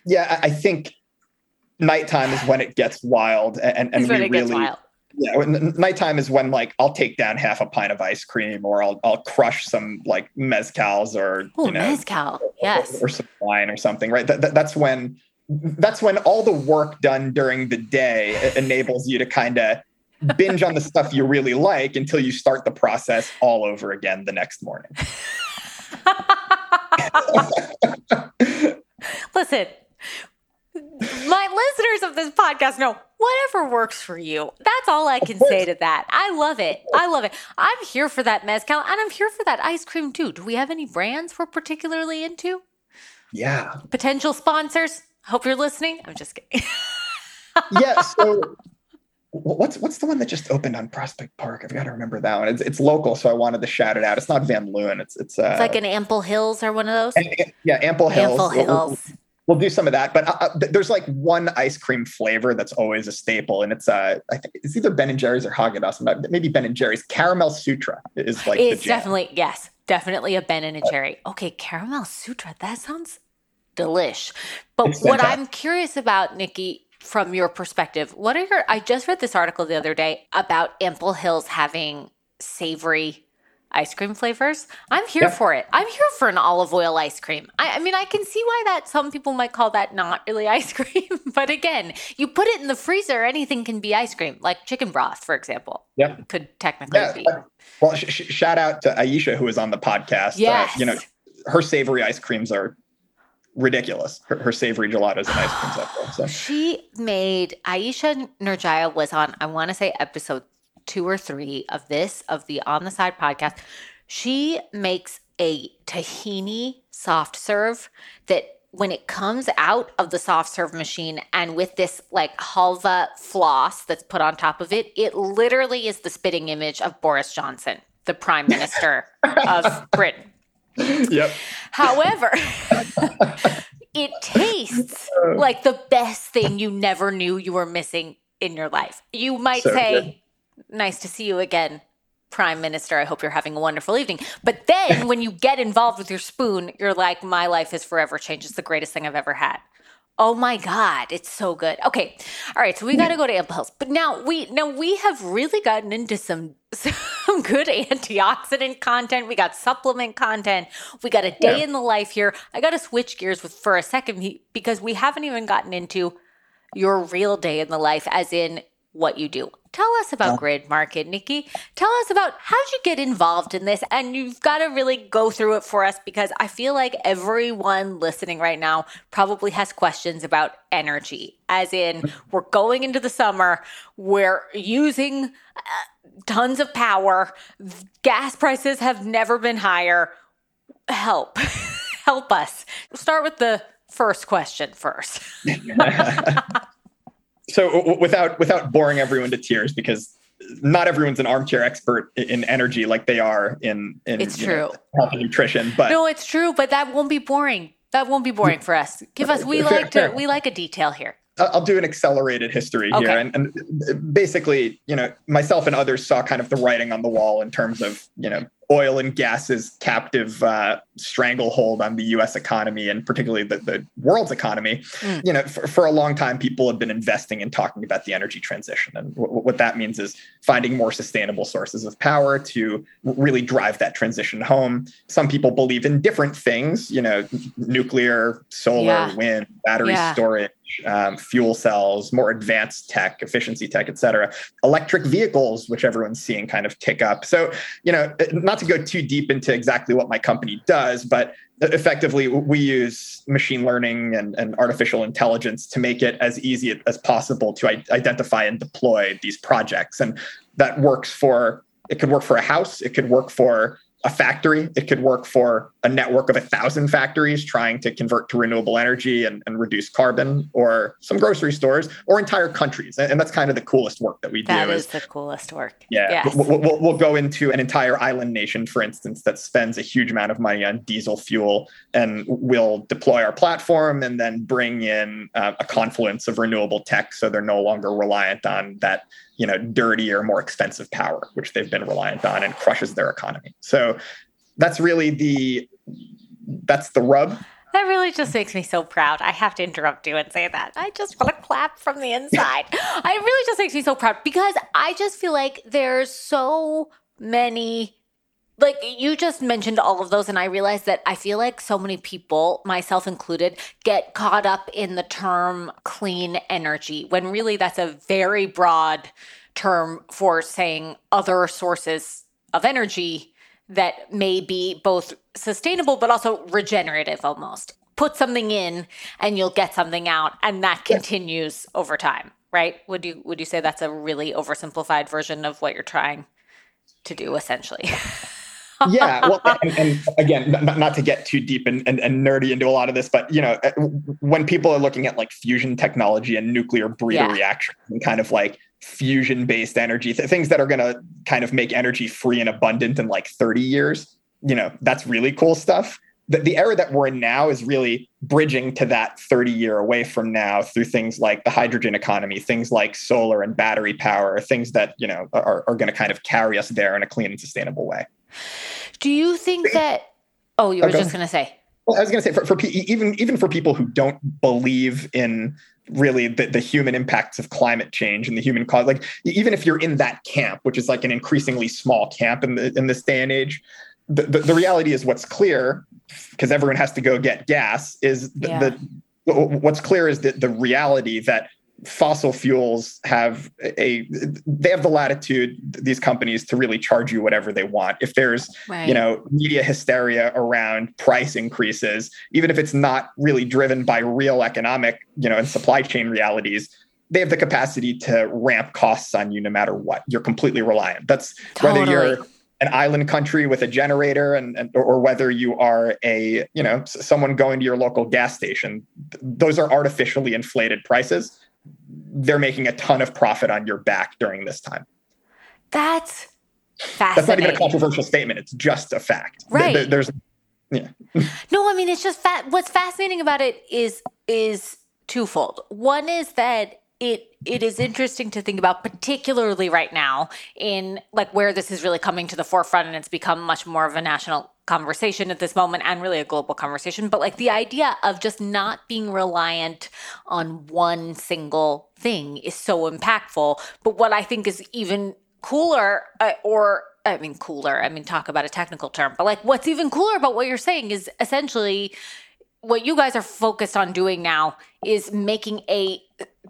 Yeah, I think nighttime is when it gets wild and we really. Yeah, nighttime is when, like, I'll take down half a pint of ice cream, or I'll crush some, like, mezcals or mezcal, yes, or some wine or something, right? That's when all the work done during the day enables you to kind of binge on the stuff you really like until you start the process all over again the next morning. Listen. My listeners of this podcast know whatever works for you. That's all I can say to that. I love it. I love it. I'm here for that mezcal, and I'm here for that ice cream, too. Do we have any brands we're particularly into? Yeah. Potential sponsors? Hope you're listening. I'm just kidding. Yeah, so what's the one that just opened on Prospect Park? I've got to remember that one. It's local, so I wanted to shout it out. It's not Van Leeuwen. It's like an Ample Hills or one of those? Ample Hills. Ample Hills. We'll do some of that, but there's like one ice cream flavor that's always a staple, and it's I think it's either Ben and Jerry's or Haagen Dazs, maybe Ben and Jerry's. Caramel Sutra is like it's the definitely yes, definitely a Ben and a Jerry. Okay, Caramel Sutra, that sounds delish. But what I'm curious about, Nikki, from your perspective, what are your? I just read this article the other day about Ample Hills having savory ice cream flavors. I'm here for it. I'm here for an olive oil ice cream. I mean, I can see why that some people might call that not really ice cream. But again, you put it in the freezer, anything can be ice cream, like chicken broth, for example. Yep. Could technically be. Well, shout out to Aisha, who is on the podcast. Yes. Her savory ice creams are ridiculous. Her savory gelatos and ice creams out there. So. She made, Aisha Nurjaya was on, I want to say episode 2 or 3 of the On the Side podcast. She makes a tahini soft serve that when it comes out of the soft serve machine and with this like halva floss that's put on top of it, it literally is the spitting image of Boris Johnson, the Prime Minister of Britain. Yep. However, it tastes like the best thing you never knew you were missing in your life. You might say... Good. Nice to see you again, Prime Minister. I hope you're having a wonderful evening. But then when you get involved with your spoon, you're like, my life is forever changed. It's the greatest thing I've ever had. Oh, my God. It's so good. Okay. All right. So we got to go to Ample Hills. But now we have really gotten into some good antioxidant content. We got supplement content. We got a day in the life here. I got to switch gears for a second because we haven't even gotten into your real day in the life as in what you do. Tell us about Grid Market, Nikki. Tell us about how did you get involved in this? And you've got to really go through it for us because I feel like everyone listening right now probably has questions about energy. As in, we're going into the summer, we're using tons of power, gas prices have never been higher. Help us. We'll start with the first question first. So without boring everyone to tears, because not everyone's an armchair expert in energy like they are in it's true. Health and nutrition. But no, it's true. But that won't be boring. That won't be boring for us. Give us we like a detail here. I'll do an accelerated history here, and basically, myself and others saw kind of the writing on the wall in terms of oil and gas's captive stranglehold on the U.S. economy and particularly the world's economy. Mm. For a long time, people have been investing in talking about the energy transition. And what that means is finding more sustainable sources of power to really drive that transition home. Some people believe in different things, nuclear, solar, wind, battery storage, fuel cells, more advanced tech, efficiency tech, et cetera. Electric vehicles, which everyone's seeing kind of tick up. So, not to go too deep into exactly what my company does, but effectively we use machine learning and artificial intelligence to make it as easy as possible to identify and deploy these projects. And that it could work for a house, it could work for a factory, it could work for a network of 1,000 factories trying to convert to renewable energy and reduce carbon, or some grocery stores, or entire countries. And that's kind of the coolest work that we do. That is the coolest work. Yeah. Yes. We'll go into an entire island nation, for instance, that spends a huge amount of money on diesel fuel, and we'll deploy our platform and then bring in a confluence of renewable tech so they're no longer reliant on that dirtier, more expensive power, which they've been reliant on and crushes their economy. So that's really the rub. That really just makes me so proud. I have to interrupt you and say that. I just want to clap from the inside. It really just makes me so proud because I just feel like there's so many, like you just mentioned all of those, and I realized that I feel like so many people, myself included, get caught up in the term clean energy when really that's a very broad term for saying other sources of energy that may be both sustainable but also regenerative almost. put something in and you'll get something out, and that continues over time, right? Would you say that's a really oversimplified version of what you're trying to do, essentially? Yeah. Well, and again, not to get too deep and nerdy into a lot of this, but, you know, when people are looking at like fusion technology and nuclear breeder reactions and kind of like fusion-based energy, things that are going to kind of make energy free and abundant in like 30 years, you know, that's really cool stuff. The era that we're in now is really bridging to that 30-year away from now through things like the hydrogen economy, things like solar and battery power, things that, you know, are going to kind of carry us there in a clean and sustainable way. Do you think that... Oh, you were just going to say. Well, I was going to say, for even for people who don't believe in really the human impacts of climate change and the human cause, like even if you're in that camp, which is like an increasingly small camp in this day and age, the reality is what's clear, because everyone has to go get gas, is what's clear is the reality that fossil fuels have they have the latitude, these companies, to really charge you whatever they want. If there's, you know, media hysteria around price increases, even if it's not really driven by real economic, you know, and supply chain realities, they have the capacity to ramp costs on you no matter what. You're completely reliant. That's whether you're an island country with a generator, or whether you are someone going to your local gas station. Those are artificially inflated prices. They're making a ton of profit on your back during this time. That's fascinating. That's not even a controversial statement. It's just a fact. Right. No, I mean, it's just what's fascinating about it is twofold. One is that it is interesting to think about, particularly right now, in like where this is really coming to the forefront, and it's become much more of a national conversation at this moment and really a global conversation. But like the idea of just not being reliant on one single thing is so impactful. But what I think is even cooler, talk about a technical term, but like what's even cooler about what you're saying is essentially what you guys are focused on doing now is making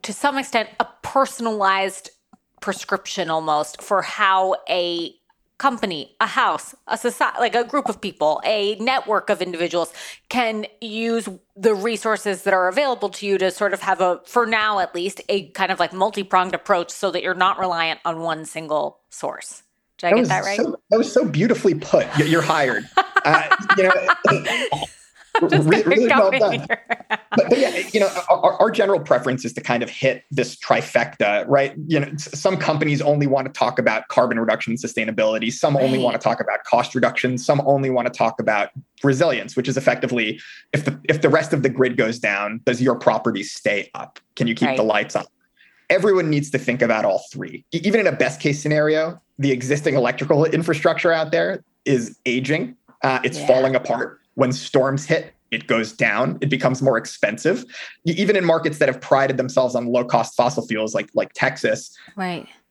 to some extent, a personalized prescription almost for how a company, a house, a society, like a group of people, a network of individuals can use the resources that are available to you to sort of have a, for now at least, a kind of like multi-pronged approach so that you're not reliant on one single source. Did I get that right? That was so beautifully put. You're hired. Really well done. But yeah, you know, our general preference is to kind of hit this trifecta, right? You know, some companies only want to talk about carbon reduction and sustainability. Some only want to talk about cost reduction. Some only want to talk about resilience, which is effectively, if the rest of the grid goes down, does your property stay up? Can you keep the lights on? Everyone needs to think about all three. Even in a best case scenario, the existing electrical infrastructure out there is aging. It's falling apart. When storms hit, it goes down. It becomes more expensive. Even in markets that have prided themselves on low-cost fossil fuels, like Texas,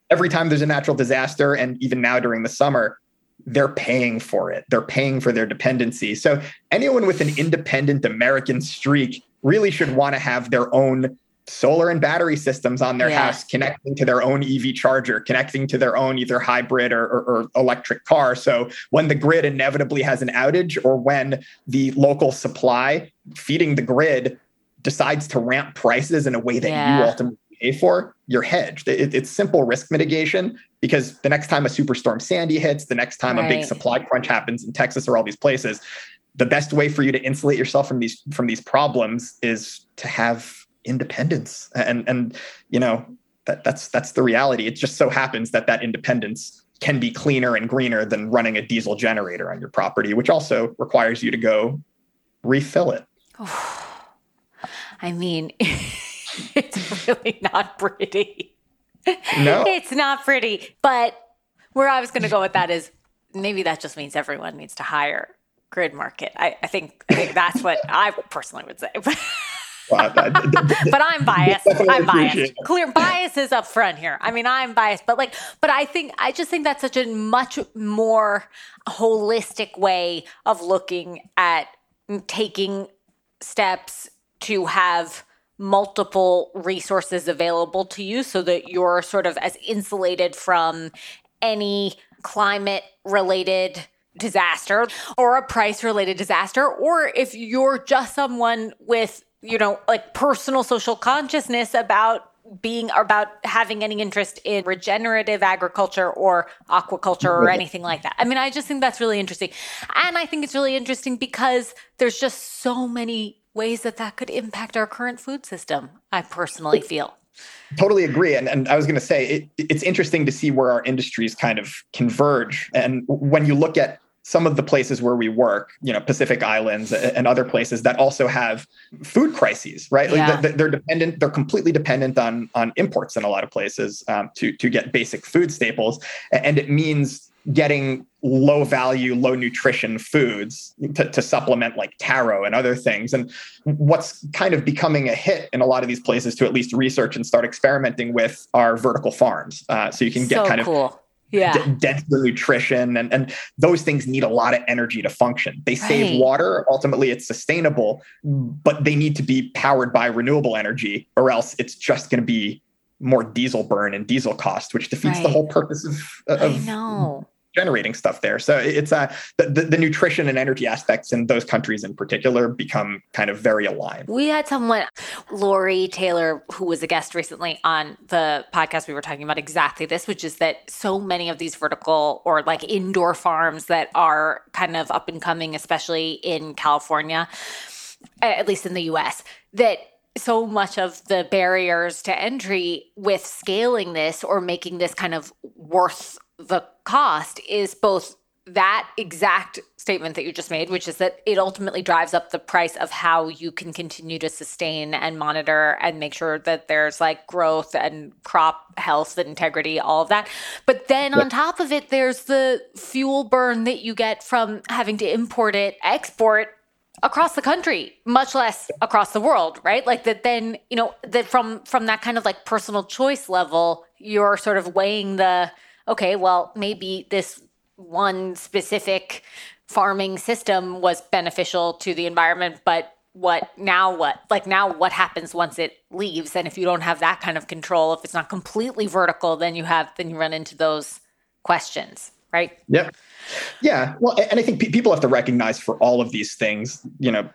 every time there's a natural disaster, and even now during the summer, they're paying for it. They're paying for their dependency. So anyone with an independent American streak really should want to have their own solar and battery systems on their house, connecting to their own EV charger, connecting to their own either hybrid or electric car. So when the grid inevitably has an outage, or when the local supply feeding the grid decides to ramp prices in a way that you ultimately pay for, you're hedged. It's simple risk mitigation, because the next time a superstorm Sandy hits, the next time a big supply crunch happens in Texas or all these places, the best way for you to insulate yourself from these problems is to have independence. And you know, that's the reality. It just so happens that independence can be cleaner and greener than running a diesel generator on your property, which also requires you to go refill it. Oh, I mean, it's really not pretty. No, it's not pretty. But where I was going to go with that is maybe that just means everyone needs to hire Grid Market. I think that's what I personally would say. But I'm biased. I'm biased. Clear bias is up front here. I mean, I'm biased, but I just think that's such a much more holistic way of looking at taking steps to have multiple resources available to you so that you're sort of as insulated from any climate related disaster or a price-related disaster, or if you're just someone with, you know, like personal social consciousness about having any interest in regenerative agriculture or aquaculture or anything like that. I mean, I just think that's really interesting. And I think it's really interesting because there's just so many ways that could impact our current food system, I personally feel. Totally agree. And I was going to say, it's interesting to see where our industries kind of converge. And when you look at some of the places where we work, you know, Pacific Islands and other places that also have food crises, right? Yeah. Like they're completely dependent on imports in a lot of places to get basic food staples. And it means getting low value, low nutrition foods to supplement like taro and other things. And what's kind of becoming a hit in a lot of these places to at least research and start experimenting with are vertical farms. So you can get kind of denser nutrition and those things need a lot of energy to function. They save water. Ultimately, it's sustainable, but they need to be powered by renewable energy or else it's just going to be more diesel burn and diesel cost, which defeats the whole purpose of generating stuff there. So it's the nutrition and energy aspects in those countries in particular become kind of very aligned. We had someone, Lori Taylor, who was a guest recently on the podcast, we were talking about exactly this, which is that so many of these vertical or like indoor farms that are kind of up and coming, especially in California, at least in the US, that so much of the barriers to entry with scaling this or making this kind of worth the cost is both that exact statement that you just made, which is that it ultimately drives up the price of how you can continue to sustain and monitor and make sure that there's like growth and crop health and integrity, all of that. But then on top of it, there's the fuel burn that you get from having to import it, export across the country, much less across the world, right? Like that then, you know, that from that kind of like personal choice level, you're sort of weighing the, okay, well, maybe this one specific farming system was beneficial to the environment, but what happens once it leaves? And if you don't have that kind of control, if it's not completely vertical, then you run into those questions, right? Yep. Yeah. Well, and I think people have to recognize for all of these things, you know,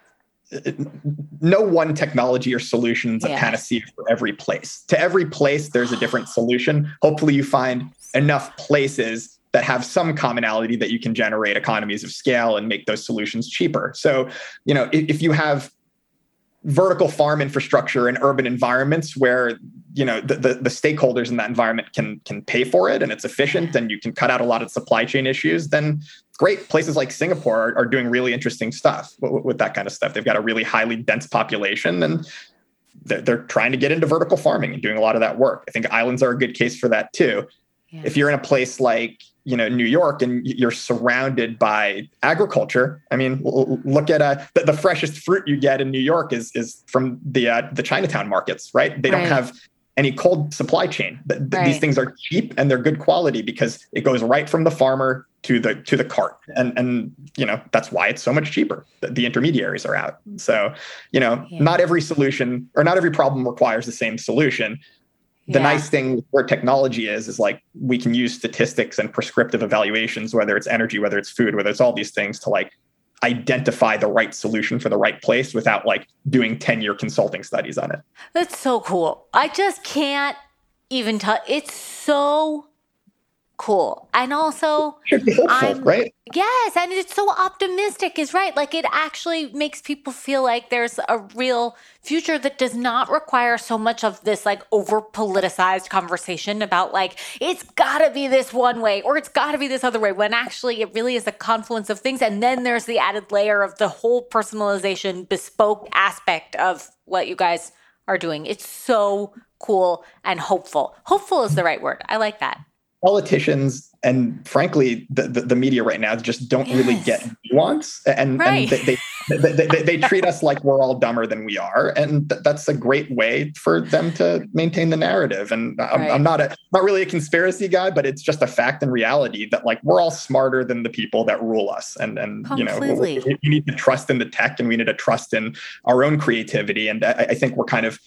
no one technology or solution is a panacea for every place. To every place, there's a different solution. Hopefully you find enough places that have some commonality that you can generate economies of scale and make those solutions cheaper. So, you know, if you have vertical farm infrastructure in urban environments where, you know, the stakeholders in that environment can pay for it and it's efficient and you can cut out a lot of supply chain issues, then great. Places like Singapore are doing really interesting stuff with that kind of stuff. They've got a really highly dense population and they're trying to get into vertical farming and doing a lot of that work. I think islands are a good case for that too. Yeah. If you're in a place like, you know, New York and you're surrounded by agriculture, I mean, look at the freshest fruit you get in New York is from the Chinatown markets, right? They don't have any cold supply chain. These things are cheap and they're good quality because it goes right from the farmer to the cart. And you know, that's why it's so much cheaper. The intermediaries are out. So, you know, not every solution or not every problem requires the same solution. The nice thing where technology is like we can use statistics and prescriptive evaluations, whether it's energy, whether it's food, whether it's all these things to like identify the right solution for the right place without like doing 10-year consulting studies on it. That's so cool. I just can't even tell. It's so cool. And also, hopeful, right? Yes. And it's so optimistic is right. Like it actually makes people feel like there's a real future that does not require so much of this like over politicized conversation about like, it's gotta be this one way or it's gotta be this other way when actually it really is a confluence of things. And then there's the added layer of the whole personalization bespoke aspect of what you guys are doing. It's so cool and hopeful. Hopeful is the right word. I like that. Politicians and frankly, the media right now just don't really get nuance and they treat us like we're all dumber than we are. And that's a great way for them to maintain the narrative. And I'm not really a conspiracy guy, but it's just a fact and reality that like, we're all smarter than the people that rule us. And Completely. You know, we need to trust in the tech and we need to trust in our own creativity. And I think we're kind of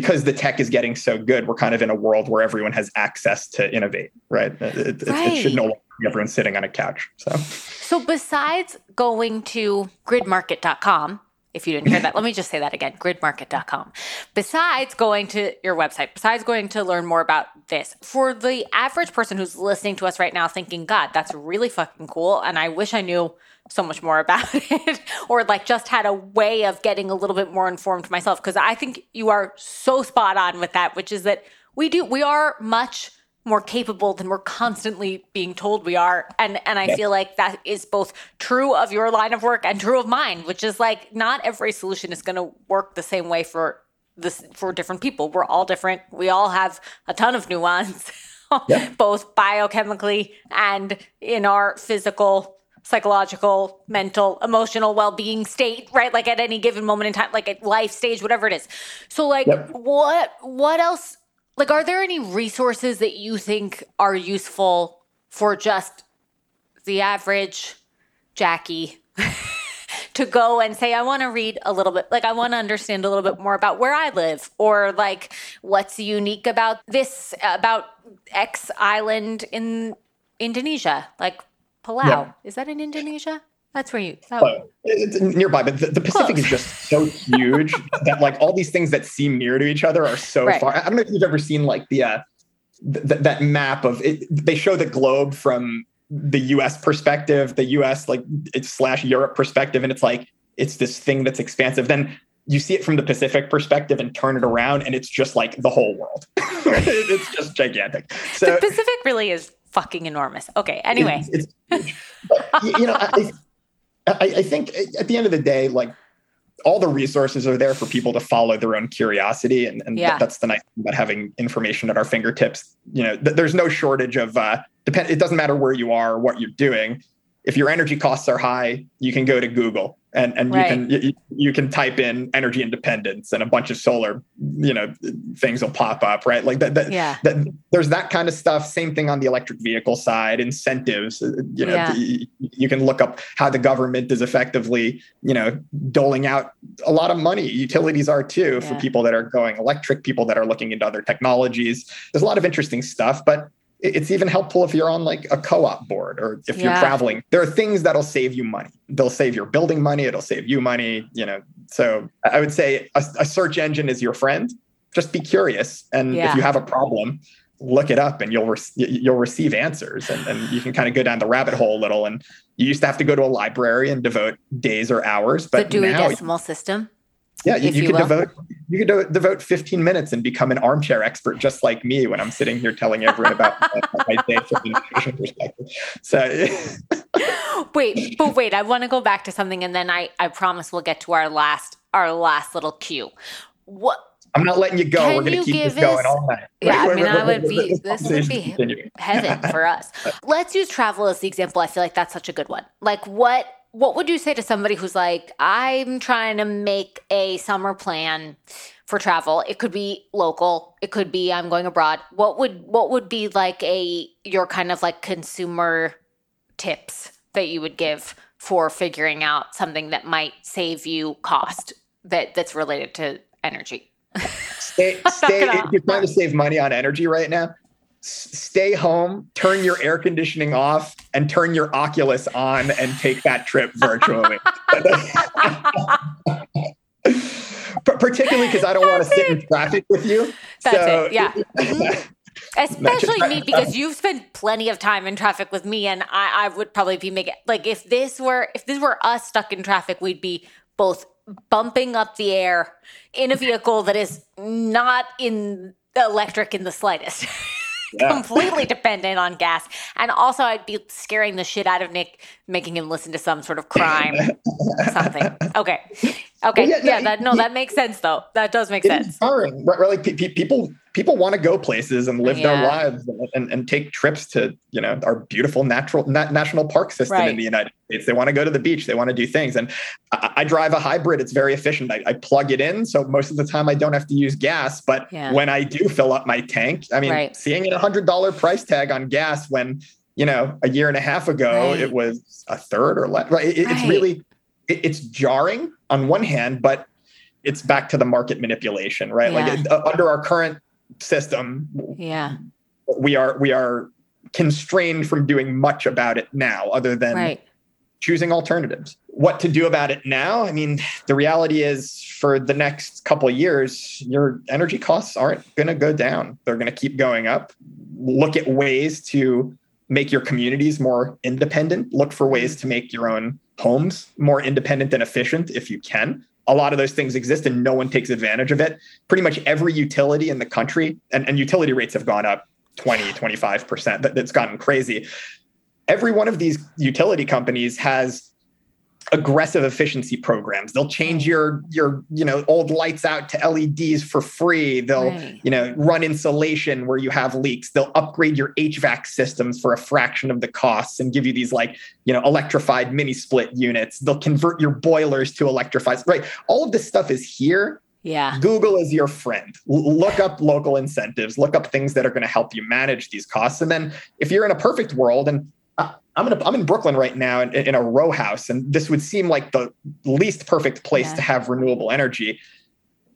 because the tech is getting so good, we're kind of in a world where everyone has access to innovate, right? It should no longer be everyone sitting on a couch. So besides going to gridmarket.com, if you didn't hear that, let me just say that again, gridmarket.com. Besides going to your website, besides going to learn more about this, for the average person who's listening to us right now thinking, God, that's really fucking cool, and I wish I knew so much more about it, or like just had a way of getting a little bit more informed myself, because I think you are so spot on with that, which is that we are much more capable than we're constantly being told we are. And I feel like that is both true of your line of work and true of mine, which is like not every solution is going to work the same way for different people. We're all different. We all have a ton of nuance, both biochemically and in our physical, psychological, mental, emotional well-being state, right? Like at any given moment in time, like at life stage, whatever it is. So like what else? Like, are there any resources that you think are useful for just the average Jackie to go and say, I want to read a little bit, like I want to understand a little bit more about where I live, or like what's unique about this, about X island in Indonesia, like Palau. Yeah. Is that in Indonesia? That's where you... It's nearby, but the Pacific is just so huge that like all these things that seem near to each other are so far. I don't know if you've ever seen like the that map of it. They show the globe from the U.S. perspective, the U.S. like it's / Europe perspective, and it's like it's this thing that's expansive. Then you see it from the Pacific perspective and turn it around, and it's just like the whole world. It's just gigantic. So, the Pacific really is fucking enormous. Okay, anyway, it's huge. But, you know. I think at the end of the day, like all the resources are there for people to follow their own curiosity. And that's the nice thing about having information at our fingertips. You know, there's no shortage of, it doesn't matter where you are or what you're doing. If your energy costs are high, you can go to Google and you can type in energy independence and a bunch of solar, you know, things will pop up, right? Like that there's that kind of stuff. Same thing on the electric vehicle side, incentives, you know, you can look up how the government is effectively, you know, doling out a lot of money. Utilities are too for people that are going electric, people that are looking into other technologies. There's a lot of interesting stuff, but it's even helpful if you're on like a co-op board or if you're traveling. There are things that'll save you money. They'll save your building money. It'll save you money, you know. So I would say a search engine is your friend. Just be curious. And if you have a problem, look it up and you'll receive answers. And you can kind of go down the rabbit hole a little. And you used to have to go to a library and devote days or hours. But the Dewey Decimal System. Yeah, you could devote 15 minutes and become an armchair expert just like me when I'm sitting here telling everyone about my day from the nutrition perspective. So wait, I want to go back to something, and then I promise we'll get to our last little cue. What? I'm not letting you go. We're going to keep this going all night. Yeah, I mean, this would be heaven for us. Let's use travel as the example. I feel like that's such a good one. Like what would you say to somebody who's like, I'm trying to make a summer plan for travel? It could be local. It could be I'm going abroad. What would be like your kind of like consumer tips that you would give for figuring out something that might save you cost that's related to energy? If you're trying to save money on energy right now, stay home, turn your air conditioning off, and turn your Oculus on and take that trip virtually. Particularly because I don't want to sit in traffic with you. That's so. It, yeah. Especially me, because you've spent plenty of time in traffic with me, and I would probably be making, like if this were us stuck in traffic, we'd be both bumping up the air in a vehicle that is not in electric in the slightest. Completely dependent on gas. And also I'd be scaring the shit out of Nick, making him listen to some sort of crime, something. Okay. That makes sense though. That does make sense. Inspiring, right? Like people want to go places and live their lives and take trips to, you know, our beautiful national park system in the United States. They want to go to the beach. They want to do things. And I drive a hybrid. It's very efficient. I plug it in. So most of the time I don't have to use gas, but when I do fill up my tank, I mean, seeing a $100 price tag on gas when, you know, a year and a half ago, it was a third or less. It's really, it's jarring on one hand, but it's back to the market manipulation, right? Yeah. Like under our current system, yeah, we are constrained from doing much about it now, other than choosing alternatives. What to do about it now? I mean, the reality is for the next couple of years, your energy costs aren't going to go down. They're going to keep going up. Look at ways to make your communities more independent. Look for ways to make your own homes more independent and efficient if you can. A lot of those things exist and no one takes advantage of it. Pretty much every utility in the country, and utility rates have gone up 20, 25%. That's gotten crazy. Every one of these utility companies has aggressive efficiency programs. They'll change your old lights out to LEDs for free. They'll, run insulation where you have leaks. They'll upgrade your HVAC systems for a fraction of the costs and give you these electrified mini split units. They'll convert your boilers to electrified, right? All of this stuff is here. Yeah. Google is your friend. Look up local incentives, look up things that are going to help you manage these costs. And then if you're in a perfect world, and I'm in Brooklyn right now in a row house, and this would seem like the least perfect place to have renewable energy.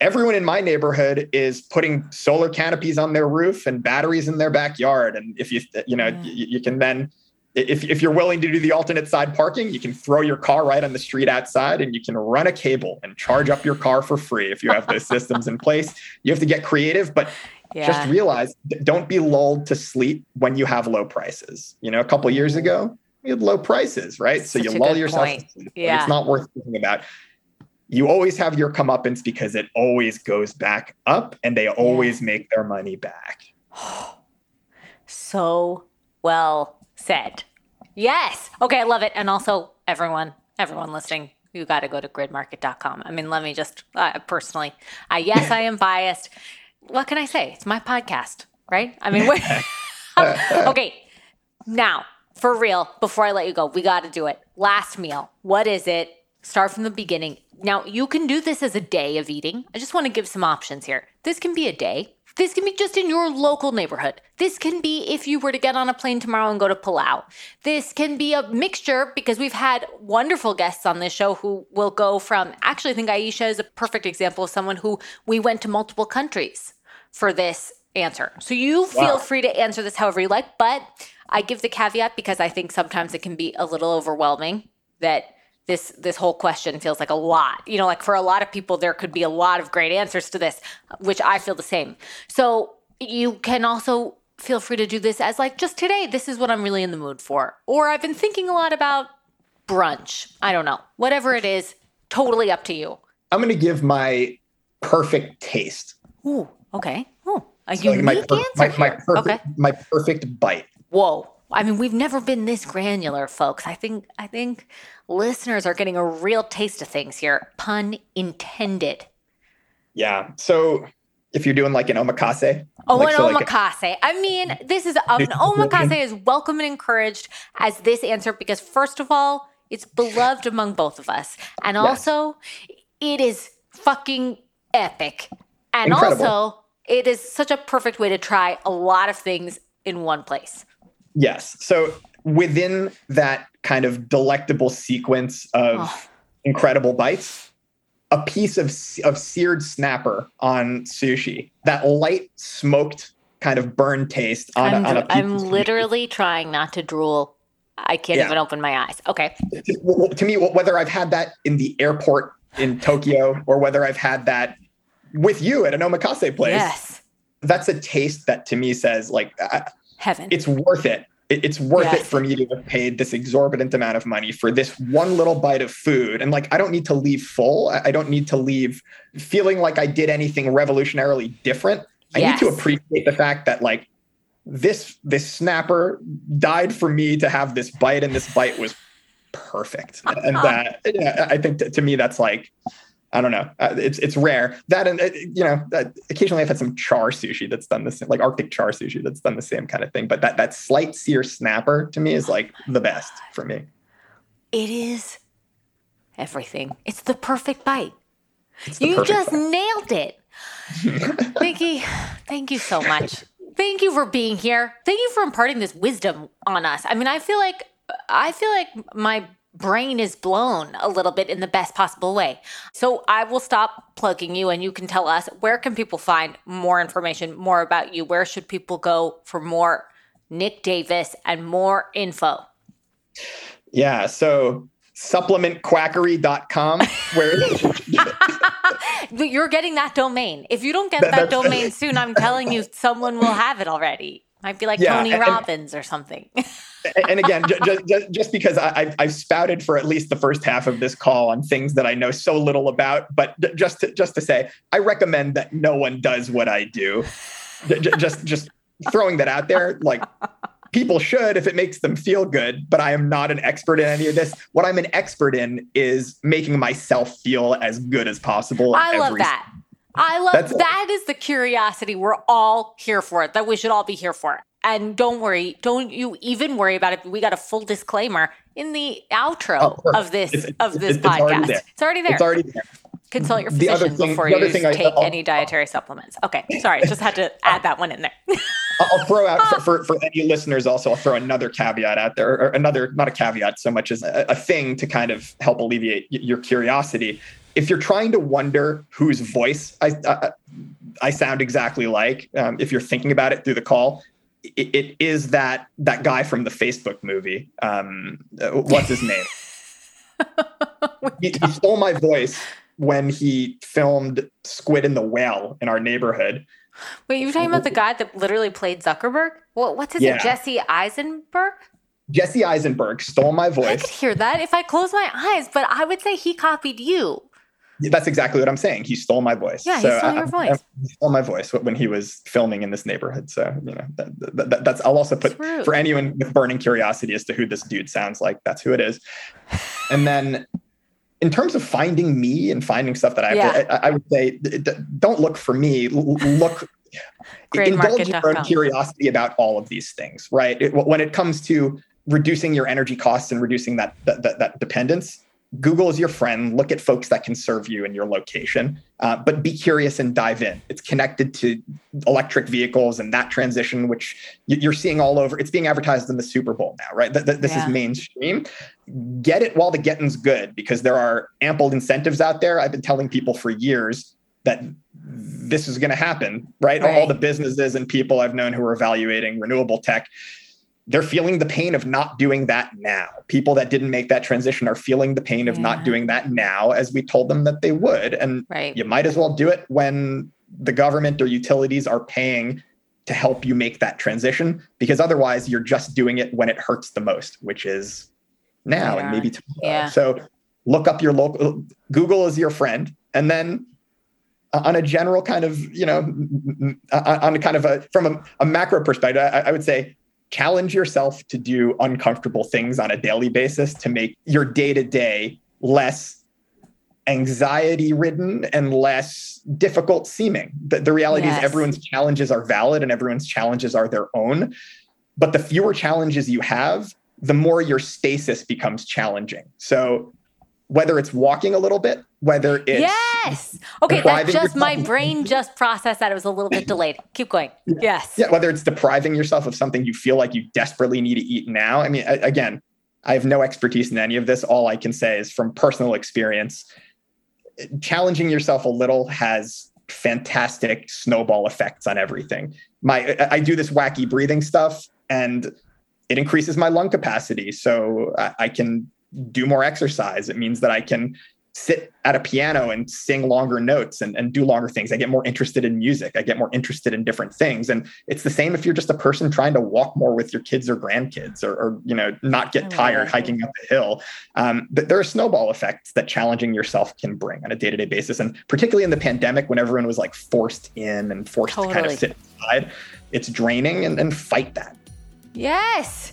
Everyone in my neighborhood is putting solar canopies on their roof and batteries in their backyard. And if you can then, if you're willing to do the alternate side parking, you can throw your car right on the street outside and you can run a cable and charge up your car for free. If you have those systems in place, you have to get creative, but just realize, don't be lulled to sleep when you have low prices. A couple of years ago, we had low prices, right? So you lull yourself to sleep. Yeah. It's not worth thinking about. You always have your comeuppance because it always goes back up and they always make their money back. So well said. Yes. Okay, I love it. And also everyone listening, you got to go to gridmarket.com. I mean, let me just personally, yes, I am biased. What can I say? It's my podcast, right? I mean, okay. Now, for real, before I let you go, we got to do it. Last meal. What is it? Start from the beginning. Now, you can do this as a day of eating. I just want to give some options here. This can be a day. This can be just in your local neighborhood. This can be if you were to get on a plane tomorrow and go to Palau. This can be a mixture because we've had wonderful guests on this show who will go from, actually I think Aisha is a perfect example of someone who we went to multiple countries for this answer. So you feel free to answer this however you like, but I give the caveat because I think sometimes it can be a little overwhelming that this whole question feels like a lot. For a lot of people, there could be a lot of great answers to this, which I feel the same. So you can also feel free to do this as just today, this is what I'm really in the mood for. Or I've been thinking a lot about brunch. I don't know. Whatever it is, totally up to you. I'm going to give my perfect taste. Ooh, okay. Ooh, my perfect bite. Whoa. I mean, we've never been this granular, folks. I think listeners are getting a real taste of things here. Pun intended. Yeah. So if you're doing an omakase. Omakase. I mean, this is an omakase is welcome and encouraged as this answer because first of all, it's beloved among both of us. And also, it is fucking epic. And incredible. Also, it is such a perfect way to try a lot of things in one place. Yes. So within that kind of delectable sequence of incredible bites, a piece of seared snapper on sushi, that light smoked kind of burn taste on a piece I'm of literally sushi. Trying not to drool. I can't even open my eyes. Okay. To me, whether I've had that in the airport in Tokyo or whether I've had that with you at an omakase place, that's a taste that to me says heaven. It's worth it. It's worth it for me to have paid this exorbitant amount of money for this one little bite of food. And I don't need to leave full. I don't need to leave feeling like I did anything revolutionarily different. I need to appreciate the fact that this snapper died for me to have this bite, and this bite was perfect. And that, I think to me, that's I don't know. It's rare. That and occasionally I've had some char sushi that's done this, Arctic char sushi that's done the same kind of thing. But that slight sear snapper to me is the best for me. It is everything. It's the perfect bite. You just nailed it, Nikki. Thank you so much. Thank you for being here. Thank you for imparting this wisdom on us. I mean, I feel like my brain is blown a little bit in the best possible way. So I will stop plugging you and you can tell us, where can people find more information, more about you? Where should people go for more Nick Davis and more info? Yeah, so supplementquackery.com. where you're getting that domain. If you don't get that domain soon, I'm telling you, someone will have it already. Might be like Tony Robbins or something. And again, just because I've spouted for at least the first half of this call on things that I know so little about, but just to say, I recommend that no one does what I do. Just throwing that out there, like, people should if it makes them feel good, but I am not an expert in any of this. What I'm an expert in is making myself feel as good as possible. I love that. That is the curiosity we're all here for, that we should all be here for. And don't worry, don't you even worry about it. We got a full disclaimer in the outro of this podcast. It's already there. Consult your physician before you take any dietary supplements. Okay, sorry, just had to add that one in there. I'll throw out for any listeners also, I'll throw another caveat out there, or another, not a caveat so much as a thing to kind of help alleviate your curiosity. If you're trying to wonder whose voice I sound exactly like, if you're thinking about it through the call, it is that guy from the Facebook movie. What's his name? He stole my voice when he filmed Squid and the Whale in our neighborhood. Wait, you're talking about the guy that literally played Zuckerberg? What's his name? Jesse Eisenberg? Jesse Eisenberg stole my voice. I could hear that if I closed my eyes, but I would say he copied you. That's exactly what I'm saying. He stole my voice. Yeah, so he stole your voice. He stole my voice when he was filming in this neighborhood. So, you know, that's. I'll also put, for anyone with burning curiosity as to who this dude sounds like, that's who it is. And then in terms of finding me and finding stuff that I have, I would say, don't look for me. Look, indulge your own curiosity about all of these things, right? When it comes to reducing your energy costs and reducing that dependence, Google is your friend. Look at folks that can serve you in your location, but be curious and dive in. It's connected to electric vehicles and that transition, which you're seeing all over. It's being advertised in the Super Bowl now, right? This is mainstream. Get it while the getting's good, because there are ample incentives out there. I've been telling people for years that this is going to happen, right? All the businesses and people I've known who are evaluating renewable tech, they're feeling the pain of not doing that now. People that didn't make that transition are feeling the pain of not doing that now, as we told them that they would. And you might as well do it when the government or utilities are paying to help you make that transition, because otherwise you're just doing it when it hurts the most, which is now and maybe tomorrow. Yeah. So look up your local, Google is your friend. And then on a general kind of, you know, on a kind of a, from a macro perspective, I would say, challenge yourself to do uncomfortable things on a daily basis to make your day-to-day less anxiety-ridden and less difficult seeming. The reality is everyone's challenges are valid and everyone's challenges are their own. But the fewer challenges you have, the more your stasis becomes challenging. So whether it's walking a little bit, whether it's... Yes! Okay, that's just my brain just processed that. It was a little bit delayed. Keep going. Yes. Yeah, whether it's depriving yourself of something you feel like you desperately need to eat now. I mean, again, I have no expertise in any of this. All I can say is from personal experience, challenging yourself a little has fantastic snowball effects on everything. I do this wacky breathing stuff, and it increases my lung capacity, so I can do more exercise. It means that I can sit at a piano and sing longer notes and do longer things. I get more interested in music. I get more interested in different things. And it's the same if you're just a person trying to walk more with your kids or grandkids, or you know, not get tired hiking up a hill. But there are snowball effects that challenging yourself can bring on a day-to-day basis. And particularly in the pandemic, when everyone was like forced in and forced to kind of sit inside, it's draining, and fight that. Yes.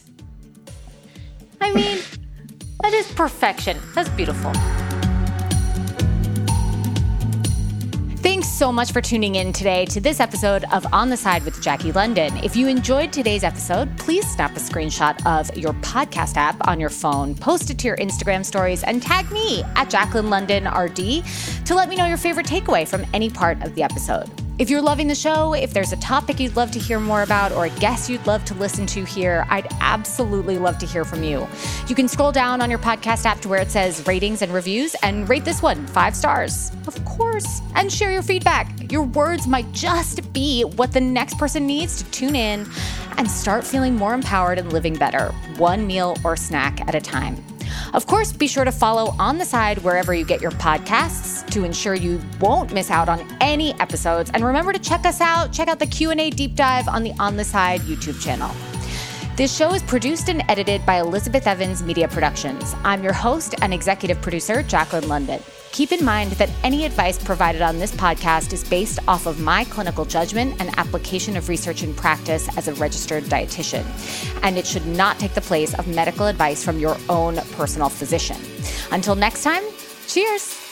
I mean, that is perfection. That's beautiful. Thanks so much for tuning in today to this episode of On the Side with Jackie London. If you enjoyed today's episode, please snap a screenshot of your podcast app on your phone, post it to your Instagram stories, and tag me at JacquelineLondonRD to let me know your favorite takeaway from any part of the episode. If you're loving the show, if there's a topic you'd love to hear more about or a guest you'd love to listen to here, I'd absolutely love to hear from you. You can scroll down on your podcast app to where it says ratings and reviews and rate this one 5 stars, of course, and share your feedback. Your words might just be what the next person needs to tune in and start feeling more empowered and living better, one meal or snack at a time. Of course, be sure to follow on the side wherever you get your podcasts to ensure you won't miss out on any episodes. And remember to check us out. Check out the Q&A deep dive on the On the Side YouTube channel. This show is produced and edited by Elizabeth Evans Media Productions. I'm your host and executive producer, Jacqueline London. Keep in mind that any advice provided on this podcast is based off of my clinical judgment and application of research and practice as a registered dietitian, and it should not take the place of medical advice from your own personal physician. Until next time, cheers.